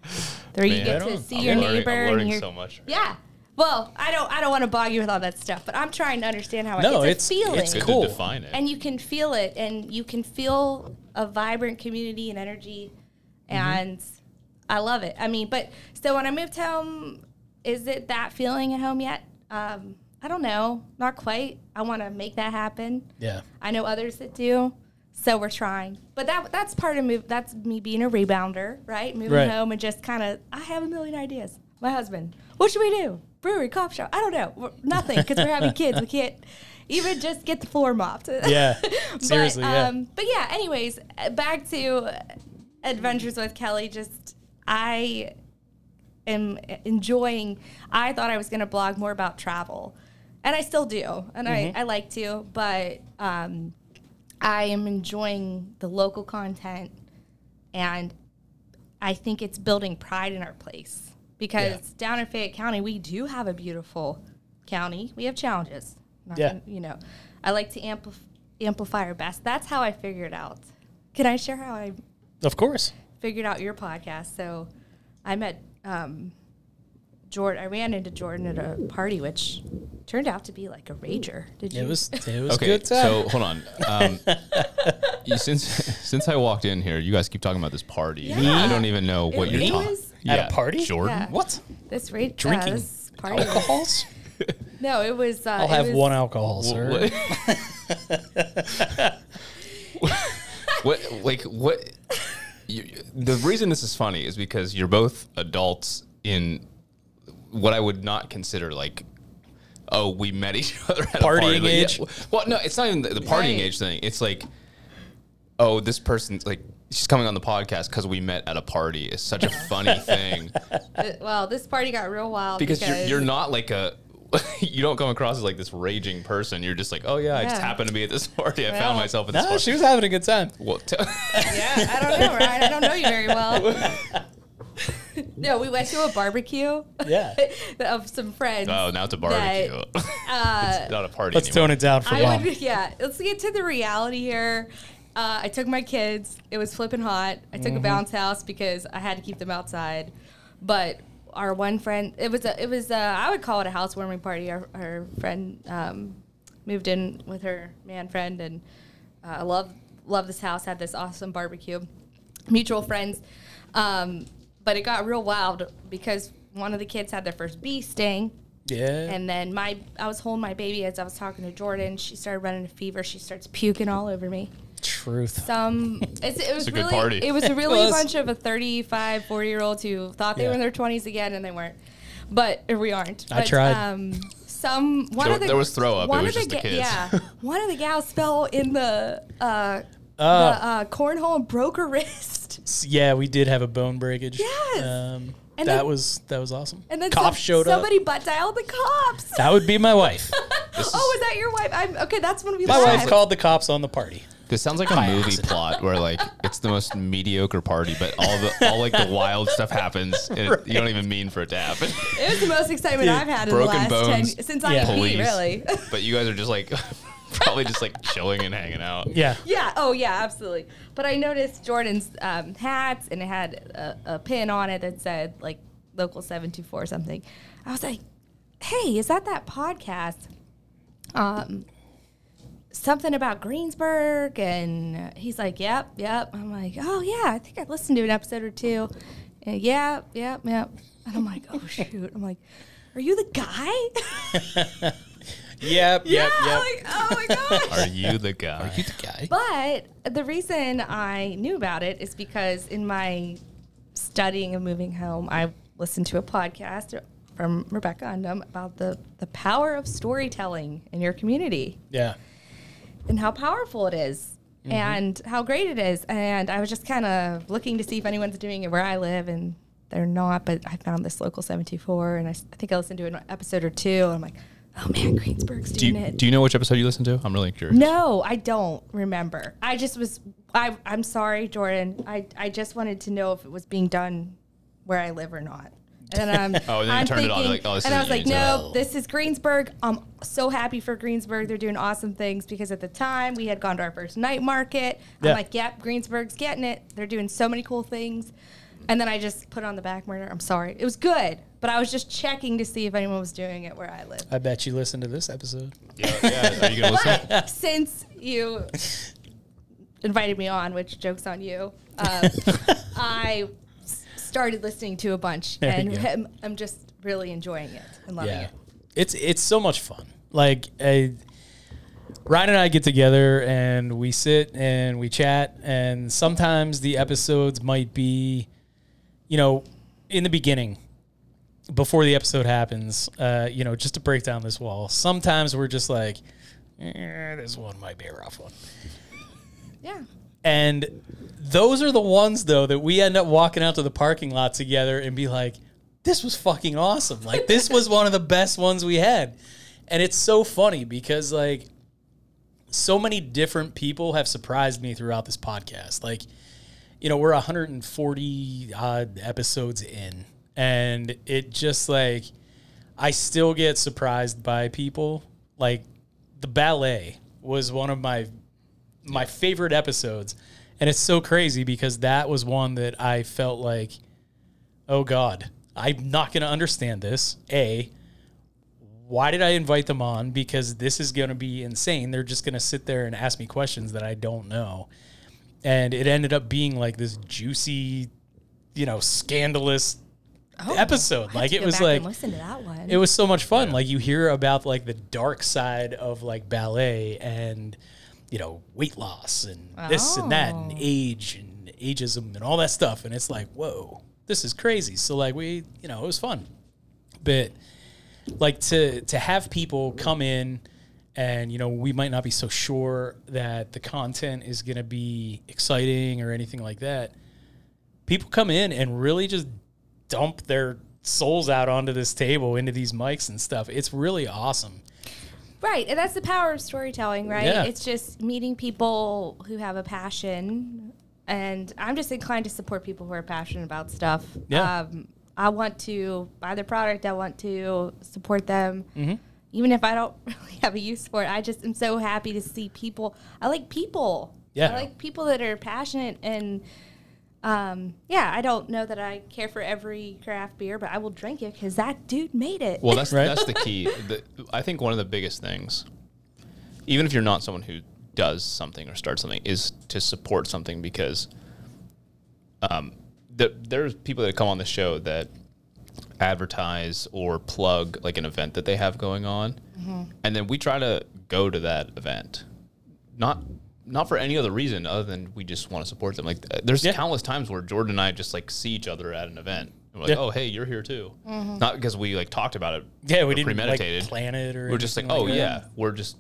There you get to see your neighbor. I'm learning so much. Yeah. Well, I don't want to bog you with all that stuff, but I'm trying to understand how it's a feeling. It's cool. Good to define it. And you can feel it, and you can feel a vibrant community and energy, and I love it. I mean, but so when I moved home, is it that feeling at home yet? I don't know. Not quite. I want to make that happen. Yeah. I know others that do, so we're trying. But that's part of move. That's me being a rebounder, right? Moving home and just kind of, I have a million ideas. My husband, what should we do? Brewery, coffee shop. I don't know. Nothing, because we're having kids. We can't even just get the floor mopped. Yeah. But, seriously, but yeah, anyways, back to Adventures with Kelly. Just, I am enjoying, I thought I was going to blog more about travel. And I still do, and I like to, but I am enjoying the local content, and I think it's building pride in our place because down in Fayette County, we do have a beautiful county. We have challenges. I like to amplify our best. That's how I figured out. Can I share how I figured out your podcast? So I met Jordan. I ran into Jordan at a party, which turned out to be like a rager. Did you? It was okay, good time. So hold on. Since I walked in here, you guys keep talking about this party. Yeah. I don't even know what you're talking about. At a party? Jordan? Yeah. What? This rager. Drinking this party. Alcohols? No, it was. I'll have one alcohol, sir. What? The reason this is funny is because you're both adults in what I would not consider like, oh, we met each other at partying a party. Age. Like, well, no, it's not even the partying age thing. It's like, oh, this person's like, she's coming on the podcast because we met at a party. It's such a funny thing. Well, this party got real wild because you're not like a. You don't come across as like this raging person. You're just like, oh yeah, I just happened to be at this party. I found myself at this party. She was having a good time. Well, I don't know, Ryan. I don't know you very well. No, we went to a barbecue. Yeah, of some friends. Oh, now it's a barbecue. It's not a party. Let's tone it down for a while. Let's get to the reality here. I took my kids. It was flipping hot. I took a bounce house because I had to keep them outside. But our one friend, it was I would call it a housewarming party. Our friend moved in with her man friend, and I love this house. Had this awesome barbecue, mutual friends. But it got real wild because one of the kids had their first bee sting. Yeah. And then I was holding my baby as I was talking to Jordan. She started running a fever. She starts puking all over me. Truth. It was a really good party. It was really a bunch of 35, 40-year-olds who thought they were in their 20s again, and they weren't. But we aren't. But, I tried. There was throw up. It was just the kids. Yeah. One of the gals fell in the cornhole and broke her wrist. Yeah, we did have a bone breakage. Yes. And that was awesome. And then cops showed up. Somebody butt dialed the cops. That would be my wife. Was that your wife? Okay, that's when we. My wife called the cops on the party. This sounds like a movie plot where like it's the most mediocre party, but all like the wild stuff happens, and you don't even mean for it to happen. It was the most excitement I've had in the last 10 since IUP, really. But you guys are just like. Probably just like chilling and hanging out. Yeah. Yeah. Oh, yeah, absolutely. But I noticed Jordan's hats, and it had a pin on it that said like local 724 or something. I was like, hey, is that podcast? Something about Greensburg. And he's like, yep. I'm like, oh, yeah, I think I listened to an episode or two. And yep. And I'm like, oh, shoot. I'm like, are you the guy? Yep. Like, oh my gosh. Are you the guy? But the reason I knew about it is because in my studying and moving home, I listened to a podcast from Rebecca Undem about the power of storytelling in your community. Yeah. And how powerful it is and how great it is. And I was just kind of looking to see if anyone's doing it where I live, and they're not, but I found this local 724, and I think I listened to an episode or two, and I'm like, oh, man, Greensburg's doing it. Do you know which episode you listened to? I'm really curious. No, I don't remember. I just was – I'm sorry, Jordan. I just wanted to know if it was being done where I live or not. And then you turned it on. You're like, oh, and I was like, no, this is Greensburg. I'm so happy for Greensburg. They're doing awesome things because at the time we had gone to our first night market. Yeah. I'm like, yep, Greensburg's getting it. They're doing so many cool things. And then I just put it on the back burner. I'm sorry. It was good. But I was just checking to see if anyone was doing it where I live. I bet you listened to this episode. Yeah. Are you going to listen? But since you invited me on, which joke's on you, I started listening to a bunch. And I'm just really enjoying it and loving it. It's so much fun. Like, Ryan and I get together, and we sit and we chat. And sometimes the episodes might be, you know, in the beginning, before the episode happens, just to break down this wall. Sometimes we're just like, this one might be a rough one. Yeah. And those are the ones, though, that we end up walking out to the parking lot together and be like, this was fucking awesome. Like, this was one of the best ones we had. And it's so funny because, like, so many different people have surprised me throughout this podcast. Like, you know, we're 140-odd episodes in. And it just, like, I still get surprised by people. Like, the ballet was one of my favorite episodes. And it's so crazy because that was one that I felt like, oh, God, I'm not going to understand this. A, why did I invite them on? Because this is going to be insane. They're just going to sit there and ask me questions that I don't know. And it ended up being, like, this juicy, you know, scandalous episode. Like, it was like, listen to that one. It was so much fun. Yeah. Like, you hear about like the dark side of like ballet and, you know, weight loss and this and that and age and ageism and all that stuff. And it's like, whoa, this is crazy. So like it was fun. But like to have people come in and, you know, we might not be so sure that the content is going to be exciting or anything like that. People come in and really just dump their souls out onto this table, into these mics and stuff. It's really awesome. Right. And that's the power of storytelling, right? Yeah. It's just meeting people who have a passion. And I'm just inclined to support people who are passionate about stuff. Yeah. I want to buy their product. I want to support them. Mm-hmm. Even if I don't really have a use for it, I just am so happy to see people. I like people. Yeah. I like people that are passionate and, yeah, I don't know that I care for every craft beer, but I will drink it because that dude made it. Well, that's right. That's the key. I think one of the biggest things, even if you're not someone who does something or starts something, is to support something, because there's people that come on the show that advertise or plug like an event that they have going on. Mm-hmm. And then we try to go to that event, not for any other reason other than we just want to support them. Like there's countless times where Jordan and I just like see each other at an event. And we're like, oh, hey, you're here too. Mm-hmm. Not because we like talked about it. Yeah. We didn't premeditated. Like, plan it or we're just like, oh yeah, we're just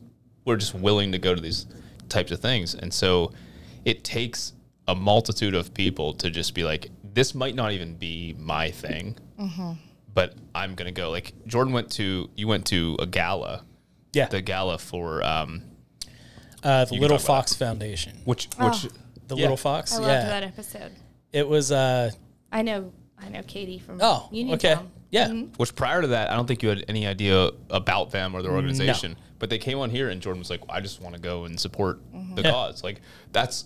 willing to go to these types of things. And so it takes a multitude of people to just be like, this might not even be my thing, mm-hmm. but I'm going to go. Like Jordan went to a gala. Yeah. The gala for, the Little Fox Foundation, which the Little Fox. I loved that episode. It was. I know Katie from Uniontown. Okay, yeah. Mm-hmm. Which prior to that, I don't think you had any idea about them or their organization. No. But they came on here, and Jordan was like, "I just want to go and support mm-hmm. the cause." Like that's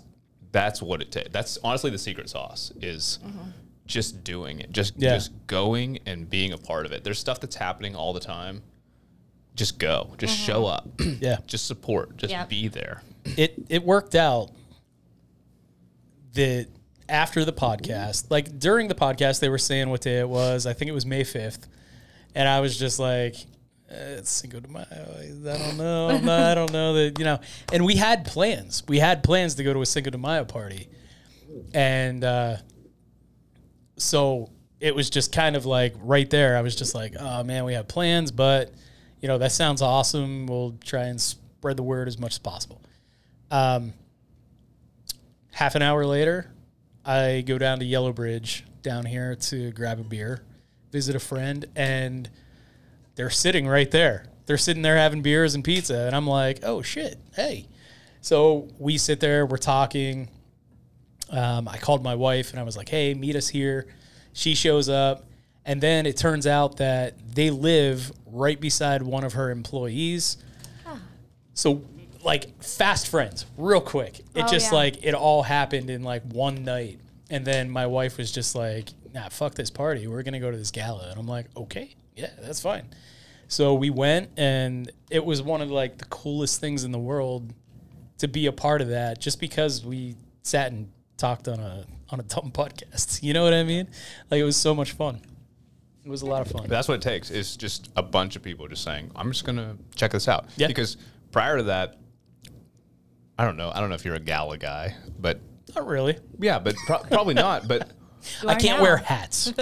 what it takes. That's honestly the secret sauce is mm-hmm. just doing it, just going and being a part of it. There's stuff that's happening all the time. Just go, just mm-hmm. show up, yeah. Just support, just be there. It worked out that after the podcast, like during the podcast, they were saying what day it was. I think it was May 5th, and I was just like, "It's Cinco de Mayo. I don't know that, you know." And we had plans. We had plans to go to a Cinco de Mayo party, and so it was just kind of like right there. I was just like, "Oh man, we have plans, but." You know, that sounds awesome. We'll try and spread the word as much as possible. Half an hour later, I go down to Yellow Bridge down here to grab a beer, visit a friend, and they're sitting right there. They're sitting there having beers and pizza, and I'm like, oh, shit, hey. So we sit there. We're talking. I called my wife, and I was like, hey, meet us here. She shows up. And then it turns out that they live right beside one of her employees. Huh. So, like, fast friends, real quick. It like, it all happened in, like, one night. And then my wife was just like, nah, fuck this party. We're going to go to this gala. And I'm like, okay, yeah, that's fine. So we went, and it was one of, like, the coolest things in the world to be a part of that just because we sat and talked on a dumb podcast. You know what I mean? Like, it was so much fun. It was a lot of fun. That's what it takes. It's just a bunch of people just saying, I'm just going to check this out. Yeah. Because prior to that, I don't know if you're a gala guy, but... Not really. Yeah, but probably not, but... I can't wear hats.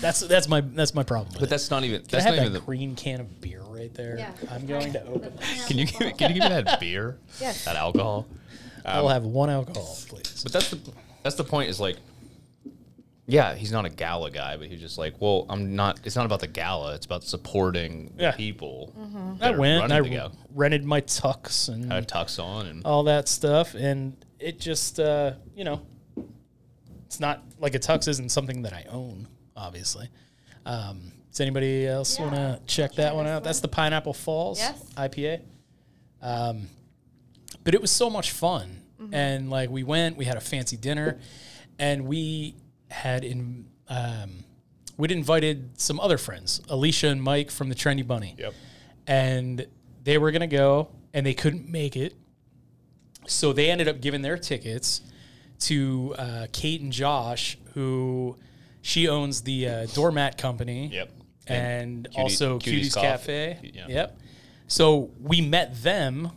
That's my problem. But that's not even... That's not even the green can of beer right there. Yeah. I'm going to open it. Can you give me that beer? Yes. That alcohol? I'll have one alcohol, please. But that's the point is like... Yeah, he's not a gala guy, but he's just like, well, I'm not. It's not about the gala. It's about supporting the people. Mm-hmm. I went and I rented my tux and had a tux on and all that stuff, and it just, you know, it's not like a tux isn't something that I own, obviously. Does anybody else want to check that one out? That's the Pineapple Falls IPA. But it was so much fun, mm-hmm. and like we went, we had a fancy dinner, and we. We'd invited some other friends, Alicia and Mike from the Trendy Bunny. Yep. And they were going to go, and they couldn't make it. So they ended up giving their tickets to Kate and Josh, who she owns the doormat company. Yep. And also Cutie's Cafe. Yeah. Yep. So we met them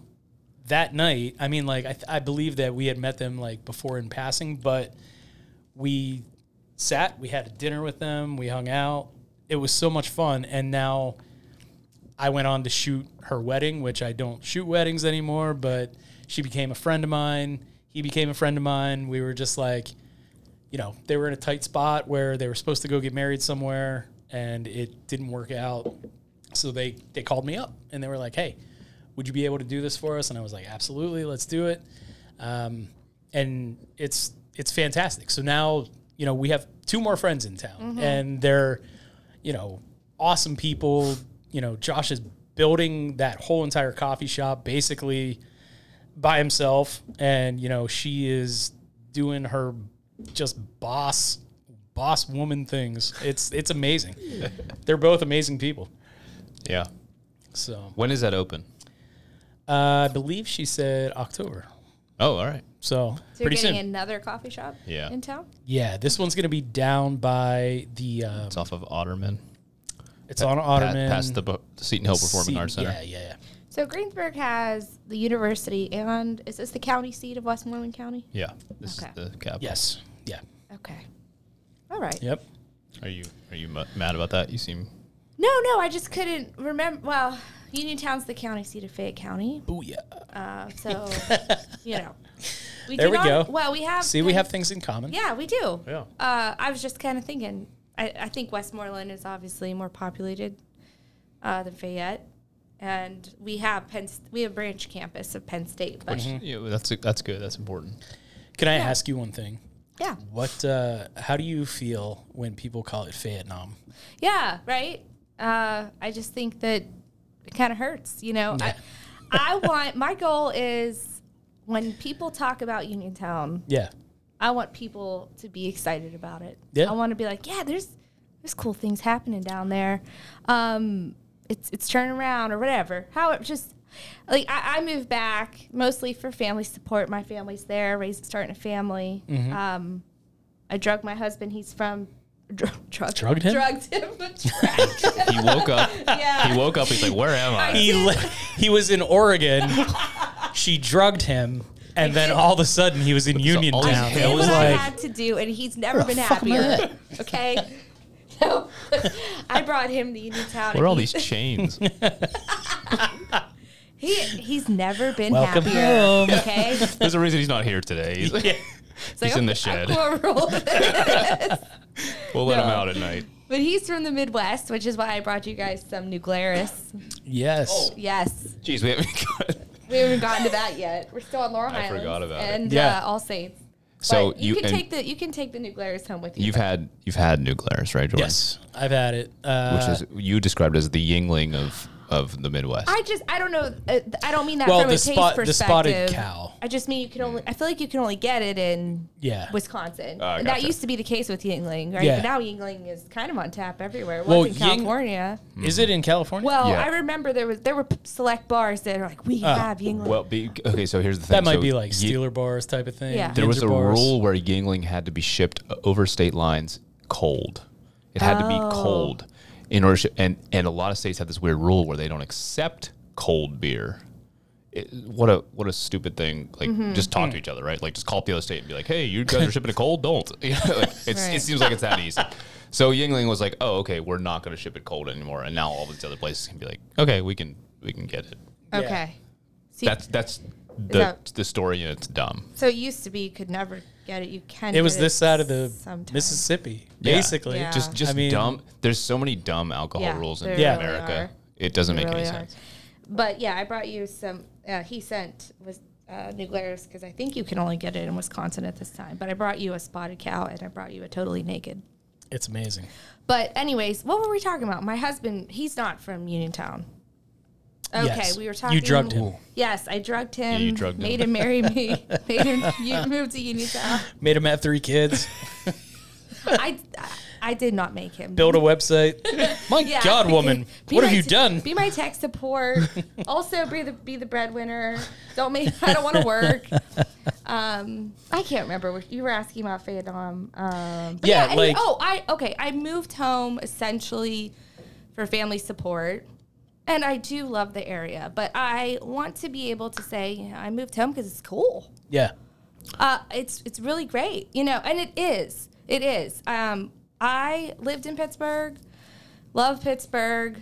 that night. I mean, like, I believe that we had met them, like, before in passing, but we... sat, we had a dinner with them, we hung out. It was so much fun. And now I went on to shoot her wedding, which I don't shoot weddings anymore, but she became a friend of mine. He became a friend of mine. We were just like, you know, they were in a tight spot where they were supposed to go get married somewhere and it didn't work out. So they called me up and they were like, hey, would you be able to do this for us? And I was like, absolutely, let's do it. And it's fantastic. So now, you know, we have two more friends in town, mm-hmm. and they're, you know, awesome people. You know, Josh is building that whole entire coffee shop, basically by himself, and, you know, she is doing her just boss woman things. It's amazing. They're both amazing people. Yeah. So when is that open? I believe she said October. Oh, all right. So pretty soon. Another coffee shop in town? Yeah, this one's going to be down by the... it's off of Otterman. It's on Otterman. Past the Seton Hill Performing Arts Center. Yeah. So Greensburg has the university, and is this the county seat of Westmoreland County? Yeah, this is the capital. Yes, yeah. Okay. All right. Yep. Are you mad about that? You seem... No, I just couldn't remember. Well, Uniontown's the county seat of Fayette County. Oh, yeah. So, you know. There we go. Well, we have... See, we have things in common. Yeah, we do. Yeah. I was just kind of thinking. I think Westmoreland is obviously more populated than Fayette. And we have a branch campus of Penn State. But that's good. That's important. Can I ask you one thing? Yeah. What? How do you feel when people call it Vietnam? Yeah, right? I just think that it kind of hurts, you know. My goal is when people talk about Uniontown, I want people to be excited about it. Yeah. I want to be like, there's cool things happening down there. It's turning around or whatever. I moved back mostly for family support. My family's there, starting a family. Mm-hmm. I drugged my husband. He's from... Drugged him. He woke up. Yeah. He woke up. He's like, where am I? He was in Oregon. She drugged him. And then all of a sudden he was in Uniontown. It was like, I had to do, and he's never been happier. Okay? So I brought him to Uniontown. What are all these chains? He's never been happier. Welcome home. Okay? There's a reason he's not here today. He's in the shed. We'll let him out at night. But he's from the Midwest, which is why I brought you guys some New Glarus. Yes. Oh. Yes. Jeez, we haven't gotten to that yet. We're still on Laurel Highlands. I forgot about it. And All Saints. So you can take the New Glarus home with you. You've had New Glarus, right, Jordan? Yes, I've had it. Which is, you described as the Yingling of the Midwest. I don't know. I don't mean that from a taste perspective. The spotted cow. I just mean I feel like you can only get it in Wisconsin. And that used to be the case with Yingling, right? Yeah. But now Yingling is kind of on tap everywhere. It was in California. Is it in California? Well, I remember there were select bars that are like, we have Yingling. Well, okay, so here's the thing. That might be like Steeler bars type of thing. Yeah. There was a rule where Yingling had to be shipped over state lines cold. It had to be cold. In order to, and a lot of states have this weird rule where they don't accept cold beer. What a stupid thing! Like just talk to each other, right? Like just call up the other state and be like, "Hey, you guys are shipping it cold. Don't." It seems like it's that easy. So Yingling was like, "Oh, okay, we're not going to ship it cold anymore." And now all these other places can be like, "Okay, we can get it." Okay, yeah. See, that's the story, and it's dumb. So it used to be you could never get it. You can. It was this side of the Mississippi, basically. Yeah. Just I mean, dumb. There's so many dumb alcohol rules in America. Really it doesn't make any sense. But I brought you some. He sent New Glarus because I think you can only get it in Wisconsin at this time. But I brought you a spotted cow and I brought you a totally naked. It's amazing. But anyways, what were we talking about? My husband, he's not from Uniontown. Okay, yes. We were talking. You drugged him. Yes, I drugged him. Yeah, you drugged made him marry me. Made him move to Uniontown. Made him have 3 kids. I did not make him. Build a website. My God, woman, what have you done? Be my tech support. Also, be the breadwinner. I don't want to work. I can't remember. You were asking about Vietnam. I moved home essentially for family support. And I do love the area, but I want to be able to say, I moved home because it's cool. Yeah. It's really great, and it is. It is. I lived in Pittsburgh, love Pittsburgh,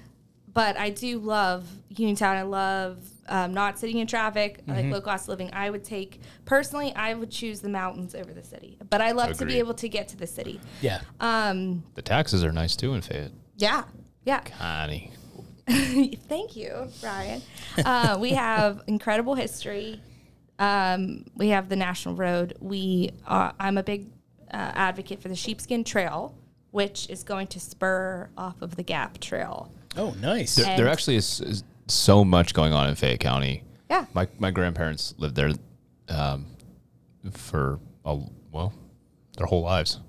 but I do love Uniontown. I love not sitting in traffic, I like low-cost living. I would choose the mountains over the city, but I love to be able to get to the city. Yeah. The taxes are nice, too, in Fayette. Yeah, yeah. Connie. Thank you, Ryan. We have incredible history. We have the National Road. I'm a big advocate for the Sheepskin Trail, which is going to spur off of the Gap Trail. Oh, nice. There actually is so much going on in Fayette County. Yeah. My grandparents lived there for, their whole lives.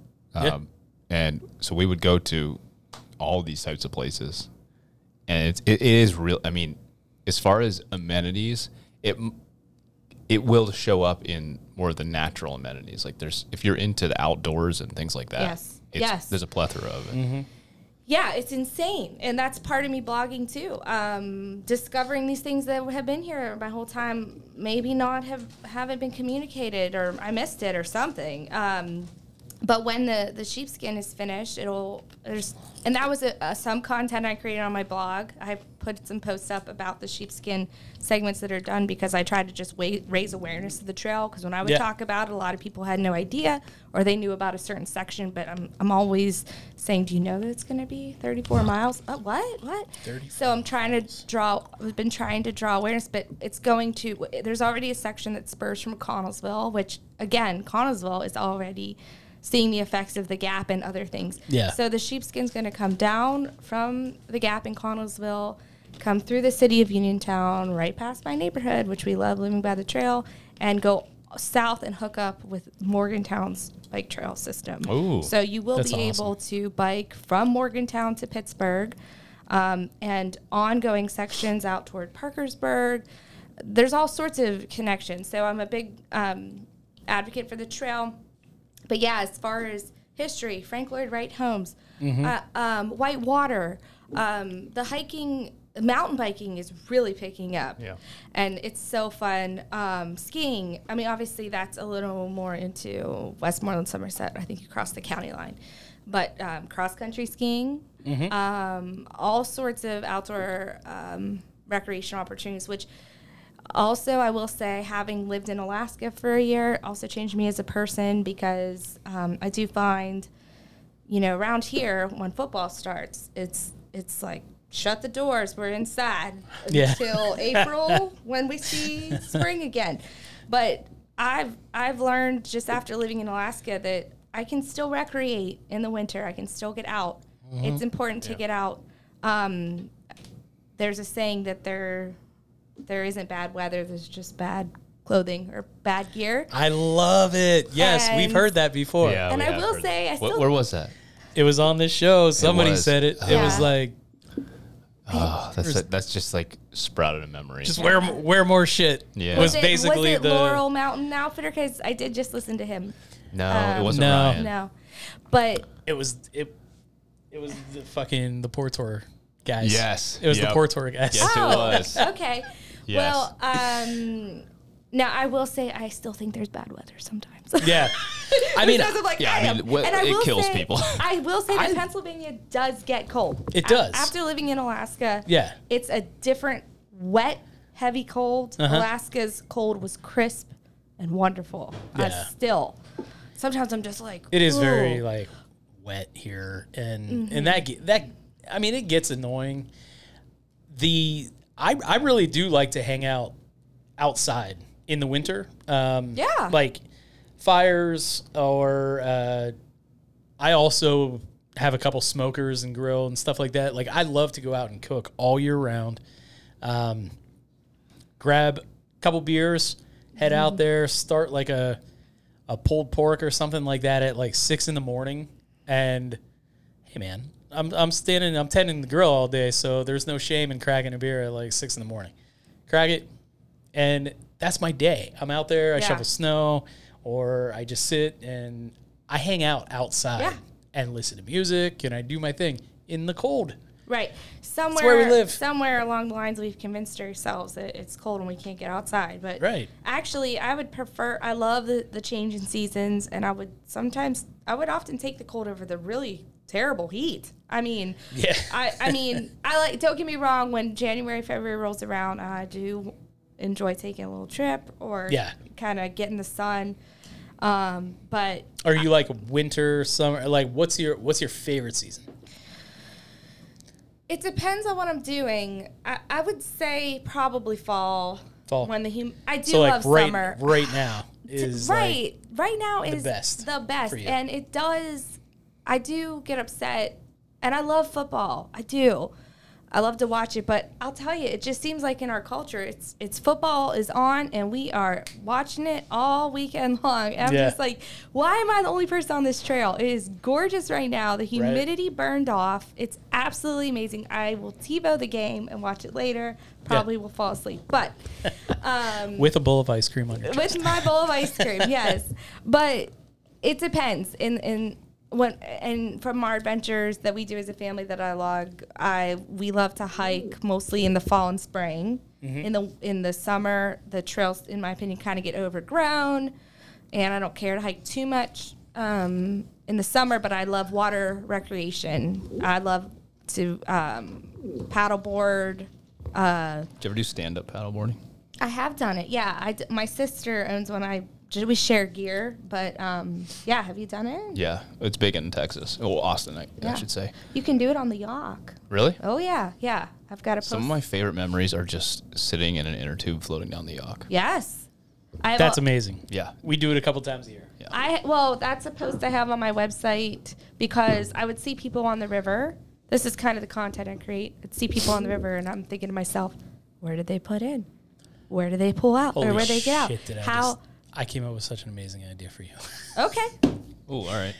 And so we would go to all these types of places. And it is real. I mean, as far as amenities, it will show up in more of the natural amenities. Like if you're into the outdoors and things like that, there's a plethora of it. Mm-hmm. Yeah, it's insane. And that's part of me blogging too. Discovering these things that have been here my whole time, maybe not haven't been communicated, or I missed it or something. But when the sheepskin is finished, and that was some content I created on my blog. I put some posts up about the sheepskin segments that are done because I tried to just raise awareness of the trail. Because when I would talk about it, a lot of people had no idea, or they knew about a certain section. But I'm always saying, do you know that it's going to be 34 miles? Oh, what? 34. So I've been trying to draw awareness, but there's already a section that spurs from Connellsville, which again, Connellsville is already seeing the effects of the Gap and other things. Yeah. So the sheepskin's going to come down from the Gap in Connellsville, come through the city of Uniontown, right past my neighborhood, which we love living by the trail, and go south and hook up with Morgantown's bike trail system. Ooh, so you will be able to bike from Morgantown to Pittsburgh, and ongoing sections out toward Parkersburg. There's all sorts of connections. So I'm a big advocate for the trail. But yeah, as far as history, Frank Lloyd Wright homes, mm-hmm. Whitewater, the hiking, mountain biking is really picking up. Yeah. And it's so fun. Skiing, I mean, obviously that's a little more into Westmoreland, Somerset. I think you cross the county line. But cross-country skiing, mm-hmm. All sorts of outdoor recreational opportunities, which also, I will say, having lived in Alaska for a year also changed me as a person because I do find, around here when football starts, it's like shut the doors, we're inside until April when we see spring again. But I've learned just after living in Alaska that I can still recreate in the winter. I can still get out. Mm-hmm. It's important to get out. There's a saying that there isn't bad weather, there's just bad clothing or bad gear. I love it. Yes, we've heard that before. Yeah, and I will say, where was that? It was on this show. Somebody said it. It was like, that's just like sprouted a memory. Just wear more shit. Yeah, was it Laurel Mountain Outfitter? Because I did just listen to him. No, it wasn't. No, Ryan. No, but it was it was the fucking Portor guys. Yes, it was the Portor guys. Yes, it was. Okay. Yes. Well, now I will say I still think there's bad weather sometimes. Yeah. I mean, it kills people. I will say that Pennsylvania does get cold. It does. After living in Alaska, it's a different wet, heavy cold. Uh-huh. Alaska's cold was crisp and wonderful. Yeah. Still, sometimes I'm just like, it is very like wet here. And, mm-hmm. and that, I mean, it gets annoying. I really do like to hang out outside in the winter. Like fires, or I also have a couple smokers and grill and stuff like that. Like I love to go out and cook all year round. Grab a couple beers, head out there, start like a pulled pork or something like that at like 6 a.m. And hey, man. I'm tending the grill all day, so there's no shame in cracking a beer at like 6 a.m. Crack it, and that's my day. I'm out there. I shovel snow, or I just sit and I hang out outside and listen to music, and I do my thing in the cold. Right, somewhere where we live. Somewhere along the lines, we've convinced ourselves that it's cold and we can't get outside. But actually, I would prefer. I love the change in seasons, and I would often take the cold over the really terrible heat. I mean, I like, don't get me wrong, when January, February rolls around, I do enjoy taking a little trip or kind of get in the sun. But are you like winter, summer? Like what's your favorite season? It depends on what I'm doing. I would say probably fall. When I do so love like summer. Right now is right now is the best. And it does. I do get upset, and I love football. I do. I love to watch it, but I'll tell you, it just seems like in our culture, it's football is on, and we are watching it all weekend long. And I'm just like, why am I the only person on this trail? It is gorgeous right now. The humidity burned off. It's absolutely amazing. I will TiVo the game and watch it later. Probably will fall asleep, but with a bowl of ice cream on your chest. With my bowl of ice cream, yes. But it depends. And from our adventures that we do as a family that I log, we love to hike mostly in the fall and spring. Mm-hmm. In the summer, the trails, in my opinion, kind of get overgrown, and I don't care to hike too much in the summer. But I love water recreation. I love to paddleboard. Do you ever do stand-up paddleboarding? I have done it. Yeah, my sister owns one. We share gear, but yeah, have you done it? Yeah, it's big in Texas. Oh, Austin, I should say. You can do it on the Yawk. Really? Oh, yeah, yeah. I've got a post. Some of my favorite memories are just sitting in an inner tube floating down the Yawk. Yes. That's amazing. Yeah. We do it a couple times a year. Yeah. Well, that's a post I have on my website because I would see people on the river. This is kind of the content I create. I'd see people on the river, and I'm thinking to myself, where did they put in? Where do they pull out? Holy or where shit, they get out? I came up with such an amazing idea for you. Okay. Oh, all right.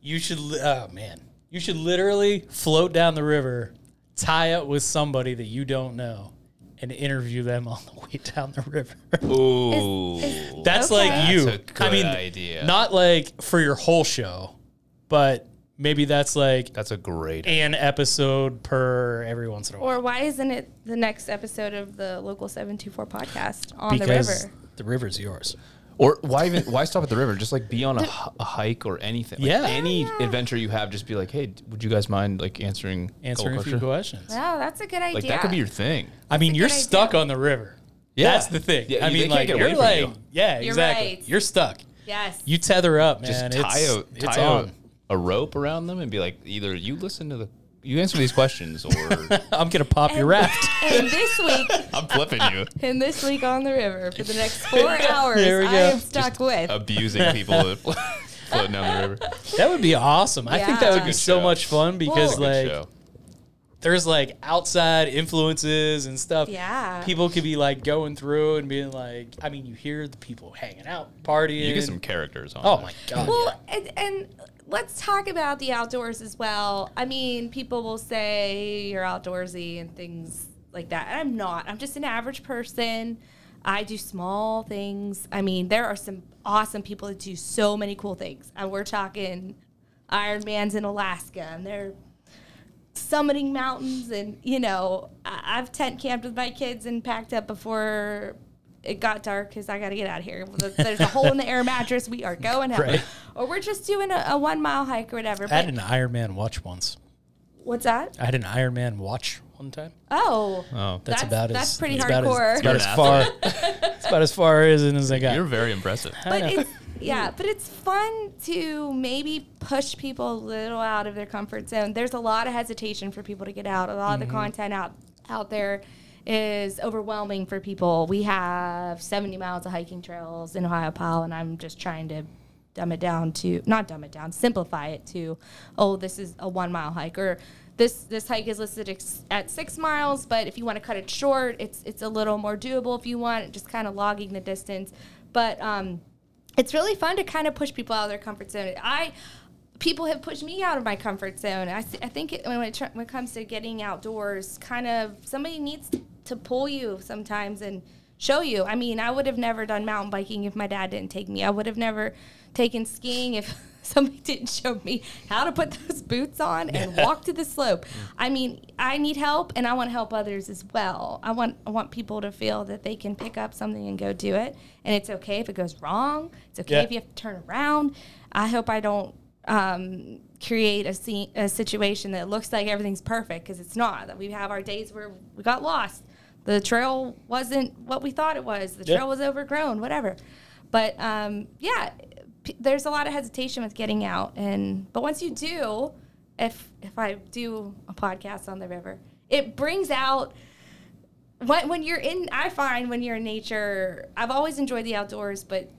You should, oh, man. You should literally float down the river, tie up with somebody that you don't know, and interview them on the way down the river. Ooh. That's okay. Like you. That's a good idea. Not like for your whole show, but maybe that's like... That's a great idea. An episode per every once in a while. Or why isn't it the next episode of the Local 724 podcast on the river? The river's yours. Or why stop at the river? Just like be on a hike or anything. Like any adventure you have, just be like, hey, would you guys mind like answering a few questions? Wow, that's a good idea. Like that could be your thing. I mean, you're stuck on the river. Yeah, that's the thing. Yeah, I mean, like you're like yeah, exactly. You're, right. You're stuck. Yes. You tether up, man. Just tie a rope around them and be like, either you listen to you answer these questions, or I'm going to pop your raft. And this week... I'm flipping you. And this week on the river for the next 4 hours, I am stuck just with... abusing people that float down the river. That would be awesome. Yeah. I think that would be so much fun because, like, there's, like, outside influences and stuff. Yeah. People could be, like, going through and being, like... I mean, you hear the people hanging out, partying. You get some characters on. Oh, my God. Well, and let's talk about the outdoors as well. I mean, people will say you're outdoorsy and things like that. And I'm not. I'm just an average person. I do small things. I mean, there are some awesome people that do so many cool things. And we're talking Ironmans in Alaska, and they're summiting mountains. And, you know, I've tent camped with my kids and packed up before it got dark because I got to get out of here. There's a hole in the air mattress. We are going out. Right. Or we're just doing a 1 mile hike or whatever. I had an Ironman watch once. What's that? I had an Ironman watch one time. Oh. Oh, that's pretty hardcore. It's about as far as I got. You're very impressive. But it's fun to maybe push people a little out of their comfort zone. There's a lot of hesitation for people to get out. A lot of the content out there is overwhelming for people. We have 70 miles of hiking trails in Ohiopyle, and I'm just trying to simplify it to, oh, this is a 1 mile hike, or this hike is listed at 6 miles, but if you want to cut it short, it's a little more doable if you want, just kind of logging the distance. But it's really fun to kind of push people out of their comfort zone. People have pushed me out of my comfort zone. I think when it comes to getting outdoors, kind of somebody needs to pull you sometimes and show you. I mean, I would have never done mountain biking if my dad didn't take me. I would have never taken skiing if somebody didn't show me how to put those boots on and walk to the slope. I mean, I need help, and I want to help others as well. I want people to feel that they can pick up something and go do it, and it's okay if it goes wrong. It's okay if you have to turn around. I hope I don't create a situation that looks like everything's perfect, because it's not. That we have our days where we got lost. The trail wasn't what we thought it was. The trail was overgrown, whatever. But there's a lot of hesitation with getting out. But once you do, if I do a podcast on the river, it brings out when you're in nature. I've always enjoyed the outdoors, but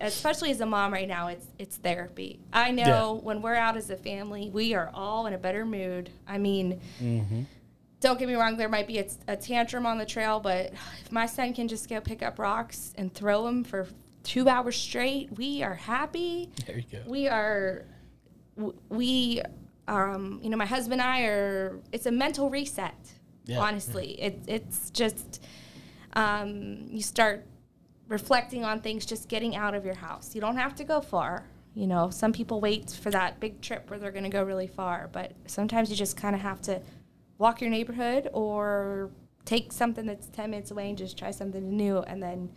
especially as a mom right now, it's therapy. I know when we're out as a family, we are all in a better mood. I mean, Don't get me wrong, there might be a tantrum on the trail, but if my son can just go pick up rocks and throw them for 2 hours straight, we are happy. There you go. We, my husband and I are, it's a mental reset, honestly. Yeah. It's just, you start reflecting on things, just getting out of your house. You don't have to go far. You know, some people wait for that big trip where they're going to go really far, but sometimes you just kind of have to walk your neighborhood or take something that's 10 minutes away and just try something new. And then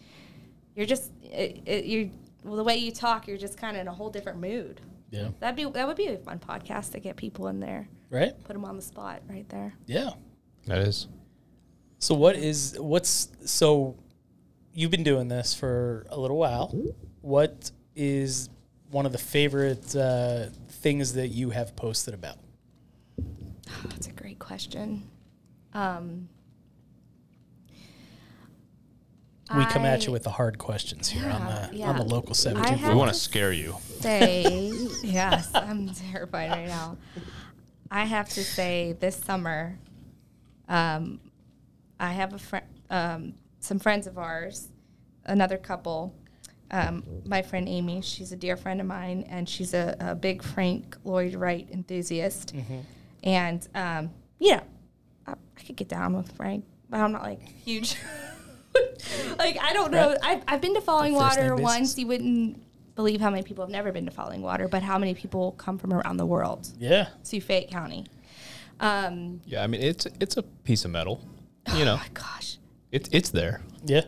you're just, the way you talk, you're just kind of in a whole different mood. Yeah. That would be a fun podcast to get people in there. Right. Put them on the spot right there. Yeah. That is. So so you've been doing this for a little while. What is one of the favorite things that you have posted about? Oh, that's a great question. We come at you with the hard questions here on the local 17th. We want to scare you. Yes, I'm terrified right now. I have to say, this summer, I have a friend, some friends of ours, another couple. My friend Amy, she's a dear friend of mine, and she's a big Frank Lloyd Wright enthusiast. Mm-hmm. And I could get down with Frank, but I'm not like huge. Like, I don't know. I've been to Fallingwater once. You wouldn't believe how many people have never been to Fallingwater, but how many people come from around the world. Yeah. To Fayette County. Yeah, I mean, it's a piece of metal. You know. Oh my gosh. It's there. Yeah.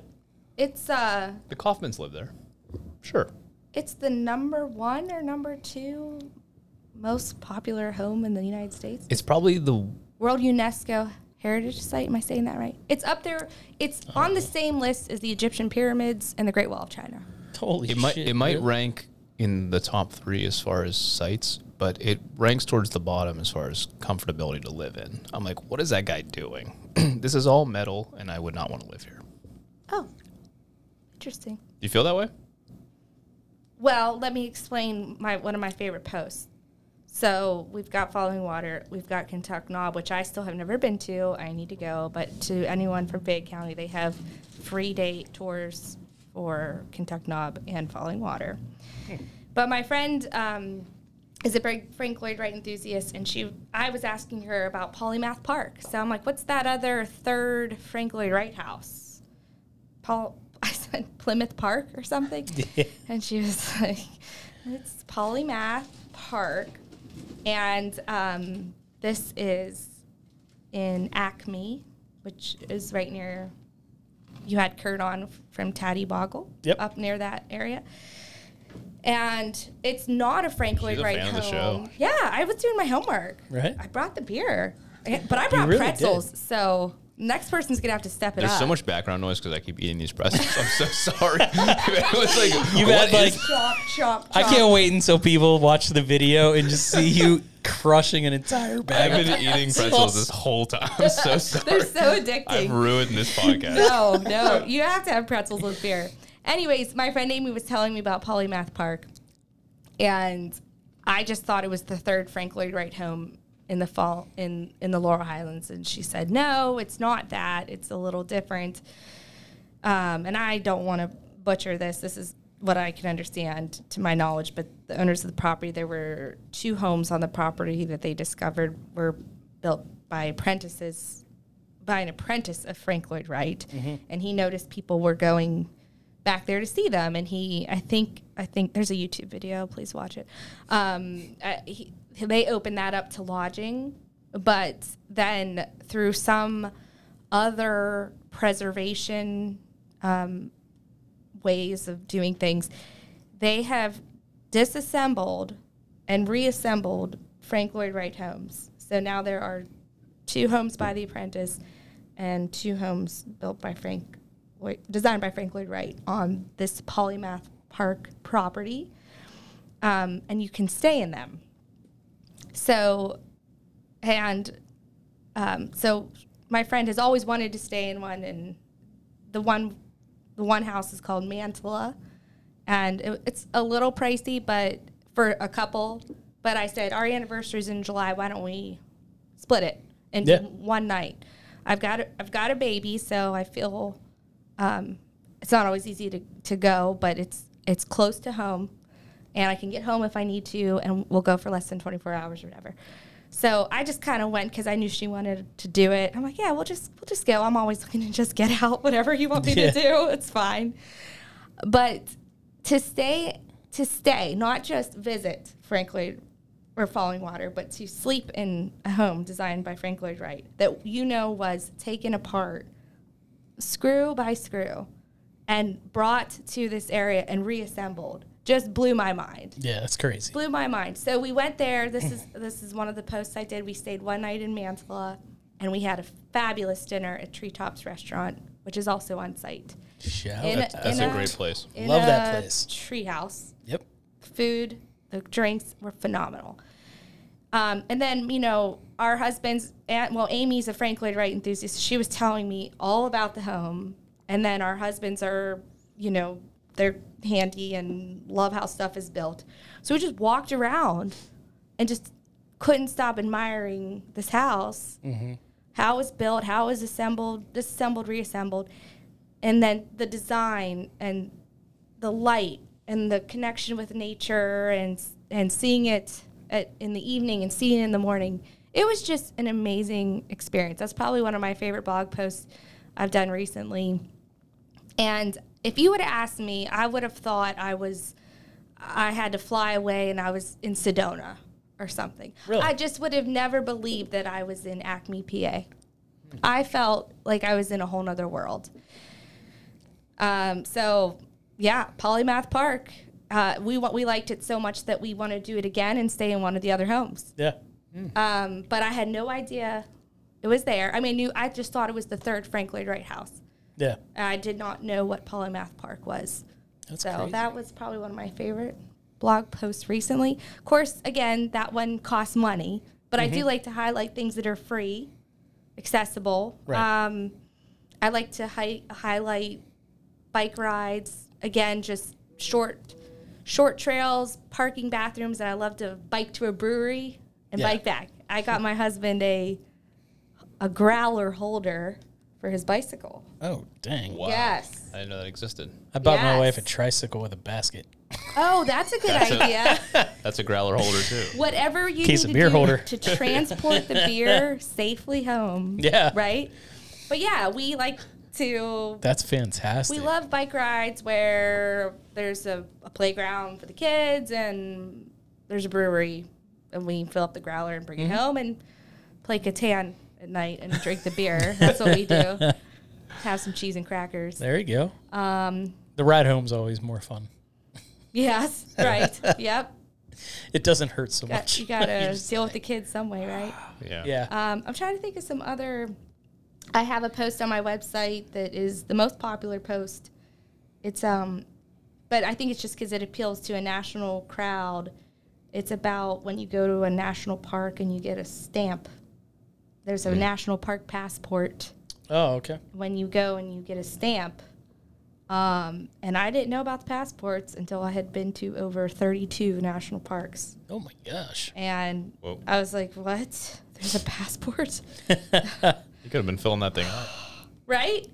It's the Kaufmans live there. Sure. It's the number one or number two most popular home in the United States. It's probably the World UNESCO Heritage Site, am I saying that right? It's up there. It's on the same list as the Egyptian pyramids and the Great Wall of China. Holy shit. It might rank in the top three as far as sites, but it ranks towards the bottom as far as comfortability to live in. I'm like, what is that guy doing? This is all metal, and I would not want to live here. Oh, interesting. You feel that way? Well, let me explain one of my favorite posts. So we've got Fallingwater, we've got Kentuck Knob, which I still have never been to. I need to go. But to anyone from Fayette County, they have free-day tours for Kentuck Knob and Fallingwater. Hmm. But my friend is a big Frank Lloyd Wright enthusiast, and I was asking her about Polymath Park. So I'm like, what's that other third Frank Lloyd Wright house? I said Plymouth Park or something? Yeah. And she was like, it's Polymath Park. And this is in Acme, which is right near, you had Kurt on from Taddy Boggle, up near that area. And it's not a Frank Lloyd Wright home. She's a fan of the show. Yeah, I was doing my homework. Right. I brought the beer, but I brought pretzels. Did. So next person's going to have to step it up. There's so much background noise because I keep eating these pretzels. I'm so sorry. It was like, you had like, chop, chop, chop. I can't wait until people watch the video and just see you crushing an entire bag. I've been eating pretzels this whole time. I'm so sorry. They're so addicting. I've ruined this podcast. No. You have to have pretzels with beer. Anyways, my friend Amy was telling me about Polymath Park, and I just thought it was the third Frank Lloyd Wright home in the fall in the Laurel Highlands, and she said, no, it's not that. It's a little different. And I don't want to butcher this. This is what I can understand to my knowledge, but the owners of the property, there were two homes on the property that they discovered were built by an apprentice of Frank Lloyd Wright. Mm-hmm. And he noticed people were going back there to see them. And I think there's a YouTube video, please watch it. They opened that up to lodging, but then through some other preservation ways of doing things, they have disassembled and reassembled Frank Lloyd Wright homes. So now there are two homes by the apprentice and two homes built by designed by Frank Lloyd Wright on this Polymath Park property, and you can stay in them. So, so my friend has always wanted to stay in one, and the one house is called Mantilla, and it's a little pricey, but for a couple. But I said, our anniversary's in July. Why don't we split it? in one night. I've got a baby, so I feel it's not always easy to go, but it's close to home, and I can get home if I need to, and we'll go for less than 24 hours or whatever. So I just kind of went because I knew she wanted to do it. I'm like, yeah, we'll just go. I'm always looking to just get out, whatever you want me to do, it's fine. But to stay, not just visit Frank Lloyd or Fallingwater, but to sleep in a home designed by Frank Lloyd Wright that was taken apart screw by screw and brought to this area and reassembled, just blew my mind. Yeah, that's crazy. Blew my mind. So we went there. This is one of the posts I did. We stayed one night in Mantala, and we had a fabulous dinner at Treetops Restaurant, which is also on site. That's a great place. Love that place. Treehouse. Yep. Food, the drinks were phenomenal. And then, our husband's aunt, Amy's a Frank Lloyd Wright enthusiast. She was telling me all about the home. And then our husbands are, they're handy and love how stuff is built. So we just walked around and just couldn't stop admiring this house, how it was built, how it was assembled, disassembled, reassembled. And then the design and the light and the connection with nature and seeing it in the evening and seeing it in the morning. It was just an amazing experience. That's probably one of my favorite blog posts I've done recently. And if you would have asked me, I would have thought I had to fly away and I was in Sedona or something. Really? I just would have never believed that I was in Acme, PA. I felt like I was in a whole nother world. Polymath Park. We liked it so much that we want to do it again and stay in one of the other homes. Yeah. Mm. But I had no idea it was there. I mean, I just thought it was the third Frank Lloyd Wright house. Yeah. I did not know what Polymath Park was. That's crazy. That was probably one of my favorite blog posts recently. Of course, again, that one costs money, but I do like to highlight things that are free, accessible. Right. I like to highlight bike rides, again, just short trails, parking bathrooms, and I love to bike to a brewery and bike back. I got my husband a growler holder for his bicycle. Oh, dang. Wow. Yes. I didn't know that existed. I bought my wife a tricycle with a basket. Oh, that's a good idea. That's a growler holder, too. Whatever you need to do to transport the beer safely home. Yeah. Right? But, yeah, we like to... That's fantastic. We love bike rides where there's a playground for the kids and there's a brewery, and we fill up the growler and bring it home and play Catan at night and drink the beer. That's what we do. Have some cheese and crackers. There you go. The ride home's always more fun. Yes, right. Yep. It doesn't hurt so much. You got to deal with the kids some way, right? Yeah. I'm trying to think of some other. I have a post on my website that is the most popular post. It's but I think it's just because it appeals to a national crowd. It's about when you go to a national park and you get a stamp. There's a national park passport. Oh, okay. When you go and you get a stamp. And I didn't know about the passports until I had been to over 32 national parks. Oh, my gosh. And whoa. I was like, what? There's a passport? You could have been filling that thing up. Right?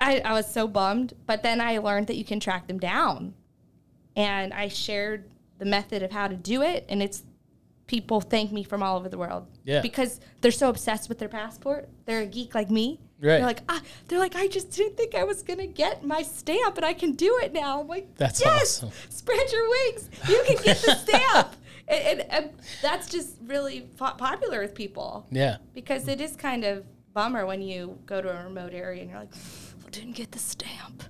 I was so bummed. But then I learned that you can track them down. And I shared the method of how to do it, and it's... People thank me from all over the world because they're so obsessed with their passport. They're a geek like me. Right. They're like, I just didn't think I was going to get my stamp, and I can do it now. I'm like, that's awesome. Spread your wings. You can get the stamp. And that's just really popular with people. Yeah. Because it is kind of bummer when you go to a remote area and you're like, I didn't get the stamp.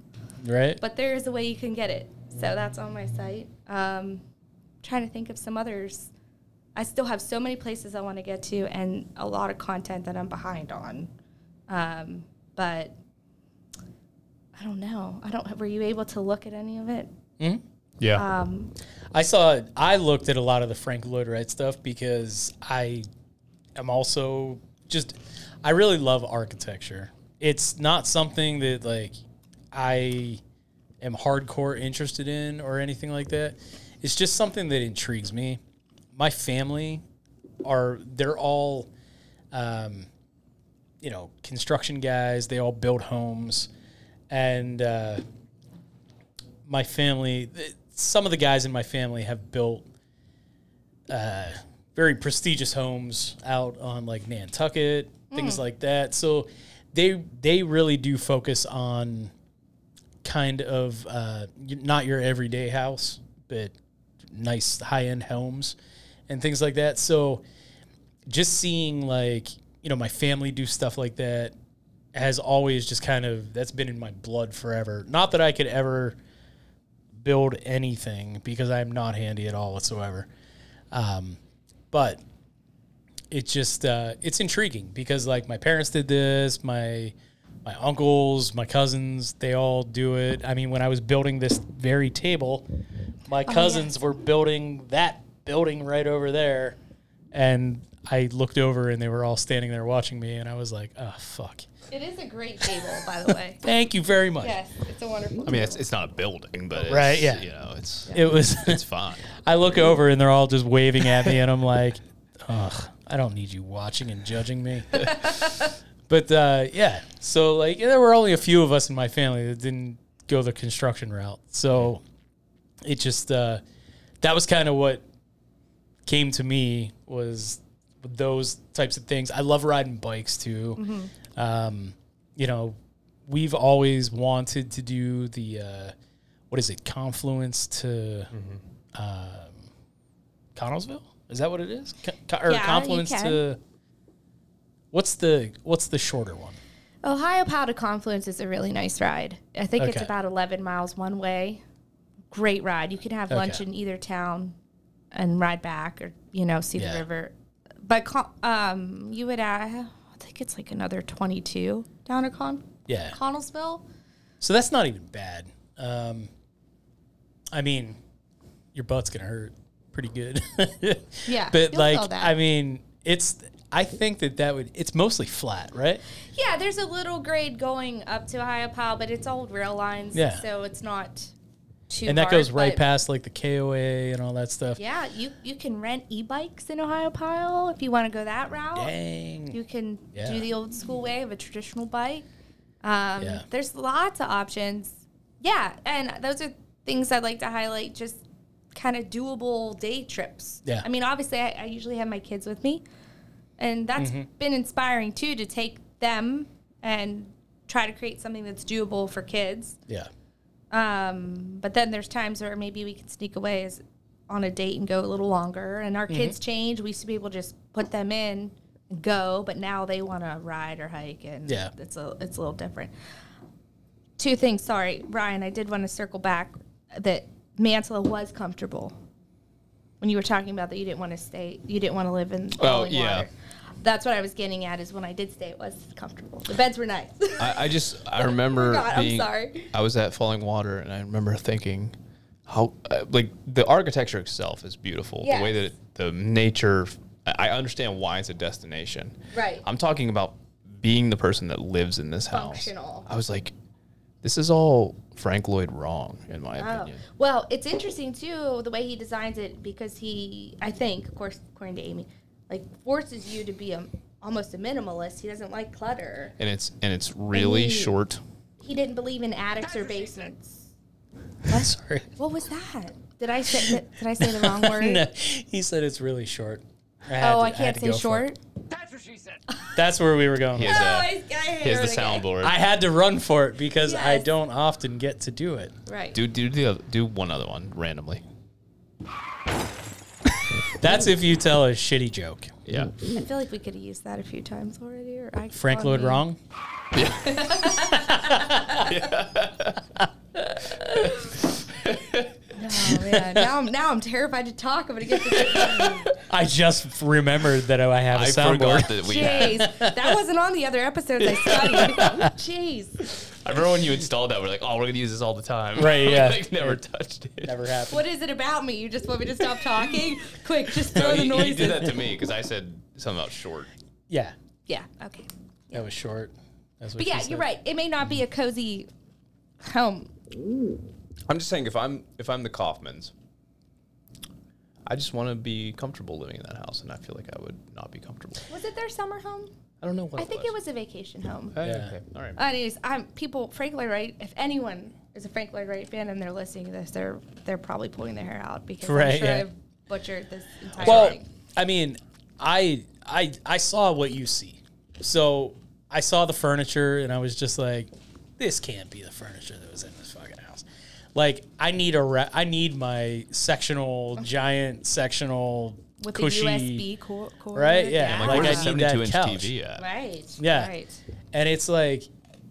Right. But there is a way you can get it. So that's on my site. Trying to think of some others. I still have so many places I want to get to and a lot of content that I'm behind on. But I don't know. Were you able to look at any of it? Mm-hmm. Yeah. I looked at a lot of the Frank Lloyd Wright stuff because I am also I really love architecture. It's not something that I am hardcore interested in or anything like that. It's just something that intrigues me. My family, they're all you know, construction guys. They all build homes. And my family, some of the guys in my family have built very prestigious homes out on, like, Nantucket, things like that. So they really do focus on kind of not your everyday house, but nice high-end homes and things like that. So just seeing, like, you know, my family do stuff like that has always just kind of, that's been in my blood forever. Not that I could ever build anything, because I'm not handy at all whatsoever. But it just, it's intriguing because, like, my parents did this, my uncles, my cousins, they all do it. I mean, when I was building this very table, my cousins were building that building right over there. And I looked over and they were all standing there watching me, and I was like, oh, fuck. It is a great table, by the way. Thank you very much. Yes, it's a wonderful table. I mean, it's not a building, but right, it's, you know, it's fine. I look over and they're all just waving at me, and I'm like, ugh, I don't need you watching and judging me. But, yeah, so, like, there were only a few of us in my family that didn't go the construction route. So it just, that was kind of what came to me, was those types of things. I love riding bikes, too. Mm-hmm. You know, we've always wanted to do the, what is it, Confluence to Connellsville? Is that what it is? Confluence to... What's the shorter one? Ohiopyle to Confluence is a really nice ride. I think it's about 11 miles one way. Great ride. You can have lunch in either town and ride back, or, you know, see the river. But you would add, I think it's like another 22 down to Connellsville. So that's not even bad. I mean, your butt's going to hurt pretty good. Yeah. But, like, I mean, it's... I think that would... It's mostly flat, right? Yeah, there's a little grade going up to Ohiopyle, but it's old rail lines, so it's not too And that hard, goes right past, like, the KOA and all that stuff. Yeah, you can rent e-bikes in Ohiopyle if you want to go that route. Dang. You can do the old school way of a traditional bike. There's lots of options. Yeah, and those are things I'd like to highlight, just kind of doable day trips. Yeah. I mean, obviously, I usually have my kids with me. And that's been inspiring, too, to take them and try to create something that's doable for kids. Yeah. But then there's times where maybe we can sneak away on a date and go a little longer. And our kids change. We used to be able to just put them in and go, but now they want to ride or hike, and it's a little different. Two things. Sorry, Ryan, I did want to circle back that Mantilla was comfortable. When you were talking about that you didn't want to live in Fallingwater. That's what I was getting at, is when I did stay, it was comfortable. The beds were nice. I remember I was at Fallingwater, and I remember thinking how, like, the architecture itself is beautiful. Yes. The way that the nature, I understand why it's a destination. Right. I'm talking about being the person that lives in this house. Functional. I was like, this is all Frank Lloyd wrong, in my opinion. Well, it's interesting, too, the way he designs it, because he, I think, of course, according to Amy, like, forces you to be almost a minimalist. He doesn't like clutter. And it's really short. He didn't believe in attics or basements. What? Sorry. What was that? Did I say the wrong word? No, he said it's really short. I can't say short? That's what she said. That's where we were going. He has the soundboard. I had to run for it because I don't often get to do it. Right. Do one other one randomly. That's if you tell a shitty joke. Yeah. I feel like we could have used that a few times already. Or Frank Lloyd wrong? Yeah. Oh, man. Now I'm terrified to talk. I'm going to get this. I just remembered that I have a soundboard. That wasn't on the other episodes I studied. Jeez. I remember when you installed that, we're like, we're going to use this all the time. Right, yeah. Like, never touched it. Never happened. What is it about me? You just want me to stop talking? Quick, just throw the noises. You did that to me because I said something about short. Yeah. Yeah, okay. Yeah. That was short. That's what she said. You're right. It may not be a cozy home. Ooh. I'm just saying, if I'm the Kaufmans, I just want to be comfortable living in that house, and I feel like I would not be comfortable. Was it their summer home? I don't know what I think it was a vacation home. Oh, yeah. Okay. All right. Anyways, Frank Lloyd Wright, if anyone is a Frank Lloyd Wright fan and they're listening to this, they're probably pulling their hair out because I'm sure I've butchered this entire thing. I mean, I saw what you see. So I saw the furniture, and I was just like, this can't be the furniture that was in this fucking house. Like, I need I need my sectional, giant sectional, with cushy, a USB cord, right? Yeah, like I need that 72-inch TV. Yeah. Right. Yeah. Right. And it's like,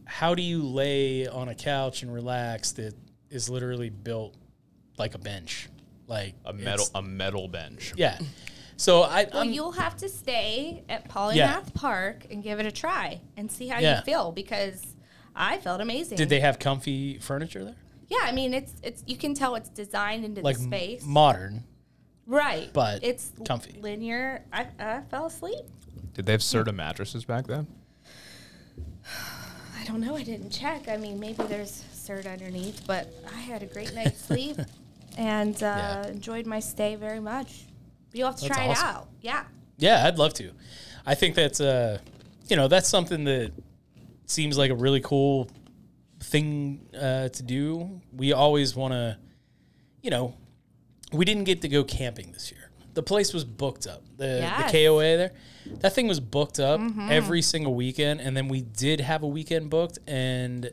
how do you lay on a couch and relax that is literally built like a bench, like a metal bench? Yeah. So you'll have to stay at Polymath Park and give it a try and see how you feel, because I felt amazing. Did they have comfy furniture there? Yeah, I mean, it's you can tell it's designed into the space. Modern. Right. But it's comfy. Linear. I fell asleep. Did they have Serta mattresses back then? I don't know. I didn't check. I mean, maybe there's Serta underneath, but I had a great night's sleep and enjoyed my stay very much. You'll have to try it out. Yeah. Yeah, I'd love to. I think that's, that's something that seems like a really cool thing to do. We always want to, we didn't get to go camping this year. The place was booked up. The KOA there, that thing was booked up every single weekend. And then we did have a weekend booked, and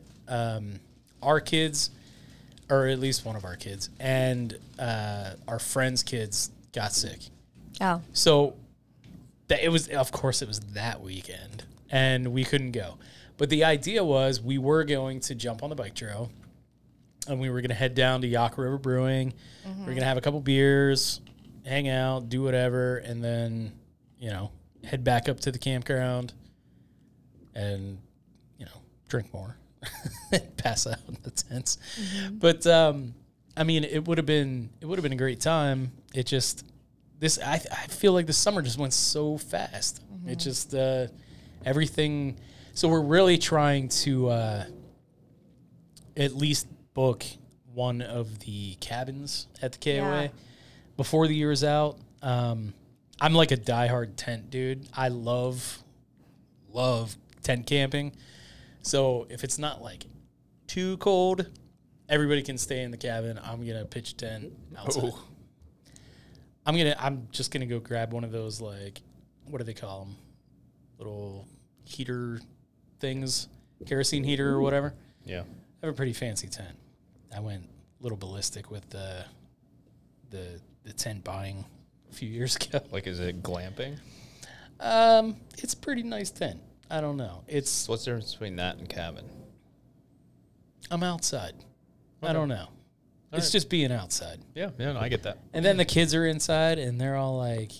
our kids, or at least one of our kids, and our friend's kids got sick. Oh. So it was that weekend, and we couldn't go. But the idea was we were going to jump on the bike trail, and we were going to head down to Yak River Brewing. Mm-hmm. We were going to have a couple beers, hang out, do whatever, and then, head back up to the campground and, drink more, pass out in the tents. Mm-hmm. But, I mean, it would have been a great time. It just, I feel like the summer just went so fast. Mm-hmm. It just, everything. So we're really trying to at least book one of the cabins at the KOA before the year is out. I'm like a diehard tent dude. I love tent camping. So if it's not like too cold, everybody can stay in the cabin. I'm gonna pitch a tent outside. Oh. I'm just gonna go grab one of those, like, what do they call them? Little heater things, kerosene heater or whatever. Yeah, I have a pretty fancy tent. I went a little ballistic with the tent buying a few years ago. Like, is it glamping? It's a pretty nice tent. I don't know. It's what's the difference between that and cabin? I'm outside. Okay. I don't know. All it's right. Just being outside. Yeah, no, I get that. And then the kids are inside, and they're all like,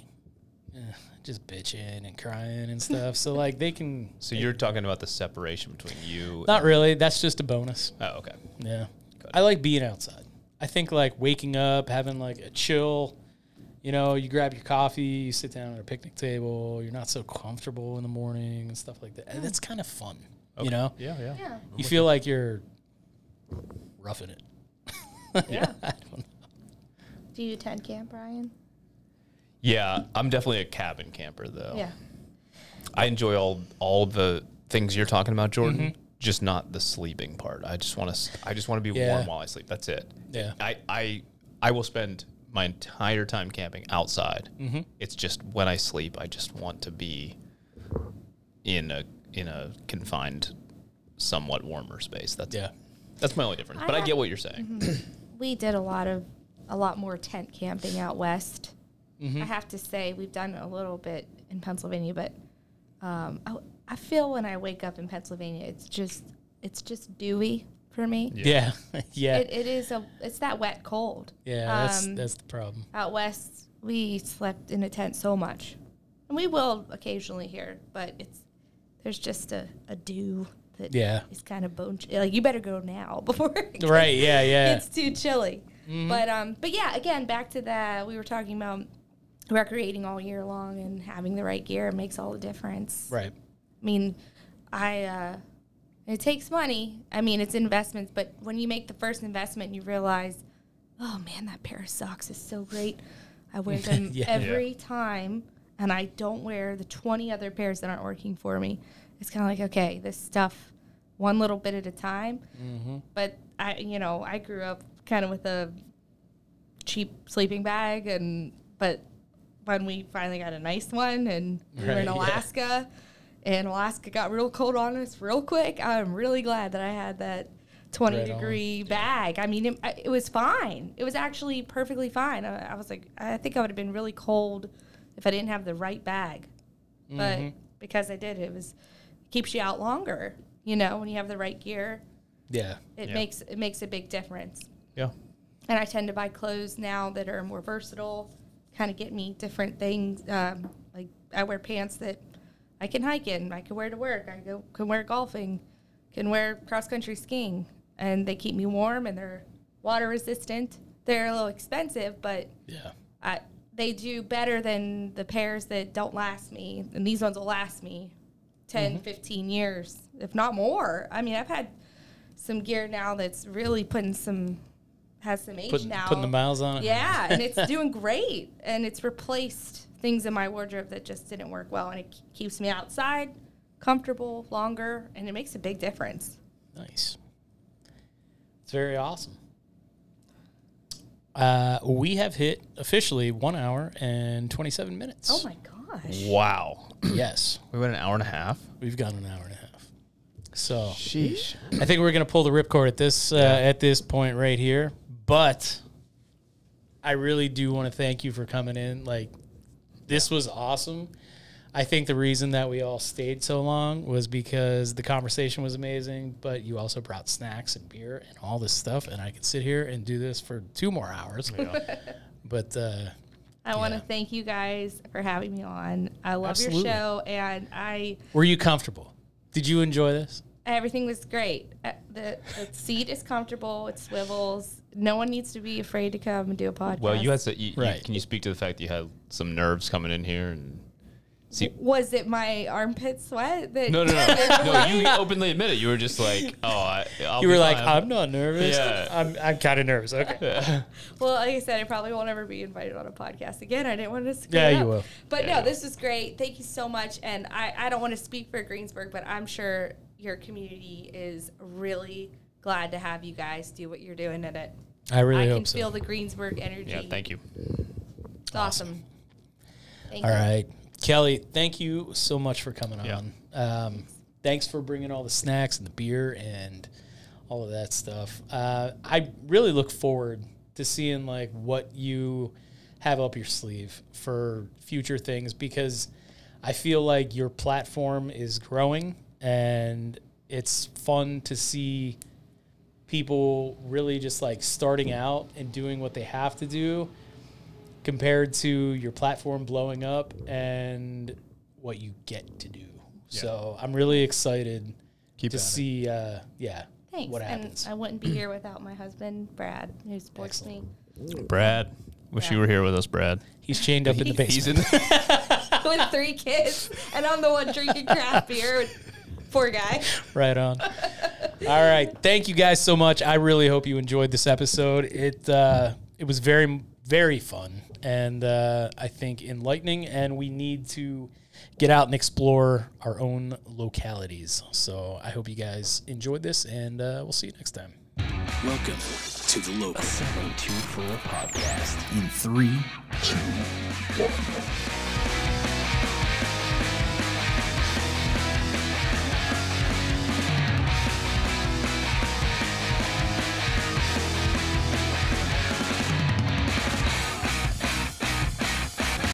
just bitching and crying and stuff. So, like, they can... So, you're talking about the separation between you... Not really. That's just a bonus. Oh, okay. Yeah. I like being outside. I think, like, waking up, having, like, a chill. You grab your coffee, you sit down at a picnic table. You're not so comfortable in the morning and stuff like that. And it's kind of fun, okay. Yeah. You feel like you're roughing it. Yeah. I don't know. Do you tent camp, Ryan? Yeah, I'm definitely a cabin camper, though. Yeah. I enjoy all the things you're talking about, Jordan, just not the sleeping part. I just want to be warm while I sleep. That's it. Yeah. I will spend my entire time camping outside. Mm-hmm. It's just when I sleep, I just want to be in a confined, somewhat warmer space. That's my only difference. But I get what you're saying. Mm-hmm. We did a lot more tent camping out west. Mm-hmm. I have to say, we've done a little bit in Pennsylvania, but I feel when I wake up in Pennsylvania, it's just dewy for me. Yeah. It's that wet cold. Yeah, that's the problem. Out west, we slept in a tent so much, and we will occasionally here, but there's just a dew that is kind of bone chilly. Like, you better go now before it right. Yeah. It's too chilly. Mm-hmm. But yeah, again, back to that we were talking about. Recreating all year long and having the right gear makes all the difference. Right. I mean, it takes money. I mean, it's investments, but when you make the first investment, you realize, oh man, that pair of socks is so great. I wear them every time, and I don't wear the 20 other pairs that aren't working for me. It's kind of like, okay, this stuff, one little bit at a time. Mm-hmm. But I, you know, I grew up kind of with a cheap sleeping bag, but when we finally got a nice one, and we were in Alaska, and Alaska got real cold on us real quick. I'm really glad that I had that 20-degree bag. I mean, it was fine. It was actually perfectly fine. I was like, I think I would have been really cold if I didn't have the right bag. Mm-hmm. But because I did, it keeps you out longer, you know, when you have the right gear. Yeah. It makes a big difference. Yeah. And I tend to buy clothes now that are more versatile, kind of get me different things. Like I wear pants that I can hike in, I can wear to work, I can wear golfing, can wear cross-country skiing, and they keep me warm, and they're water resistant. They're a little expensive, but they do better than the pairs that don't last me, and these ones will last me 10, 15 years, if not more. I mean, I've had some gear now that's really has some age now, putting the miles on it. Yeah, and it's doing great, and it's replaced things in my wardrobe that just didn't work well, and it keeps me outside, comfortable, longer, and it makes a big difference. Nice. It's very awesome. We have hit officially 1 hour and 27 minutes. Oh, my gosh. Wow. Yes. We went an hour and a half. We've got an hour and a half. So, sheesh. I think we're going to pull the ripcord at this point right here. But I really do want to thank you for coming in. Like, this was awesome. I think the reason that we all stayed so long was because the conversation was amazing, but you also brought snacks and beer and all this stuff, and I could sit here and do this for 2 more hours. Yeah. But I want to thank you guys for having me on. I love your show, and Were you comfortable? Did you enjoy this? Everything was great. The seat is comfortable. It swivels. No one needs to be afraid to come and do a podcast. Well, you had to. Can you speak to the fact that you had some nerves coming in here? And see, was it my armpit sweat? That No, you openly admit it. You were just like, oh, I'll You were like, I'm not nervous. Yeah. I'm kind of nervous. Okay. Yeah. Well, like I said, I probably won't ever be invited on a podcast again. I didn't want to screw it up. You will. But no, this was great. Thank you so much. And I don't want to speak for Greensburg, but I'm sure your community is really glad to have you guys do what you're doing in it. I really hope so. I can feel the Greensburg energy. Yeah, thank you. It's awesome. Thank you. All right. Kelly, thank you so much for coming on. Thanks for bringing all the snacks and the beer and all of that stuff. I really look forward to seeing like what you have up your sleeve for future things, because I feel like your platform is growing, and it's fun to see people really just like starting out and doing what they have to do, compared to your platform blowing up and what you get to do. Yeah. So I'm really excited to see what happens. And I wouldn't be here without my husband, Brad, who supports me. Brad. Wish you were here with us, Brad. He's chained up in the basement. With 3 kids, and I'm the one drinking craft beer with 4 guys. Right on. All right. Thank you guys so much. I really hope you enjoyed this episode. It was very... very fun, and I think enlightening, and we need to get out and explore our own localities. So I hope you guys enjoyed this, and we'll see you next time. Welcome to the Local 724 Podcast in 3, 2, 1.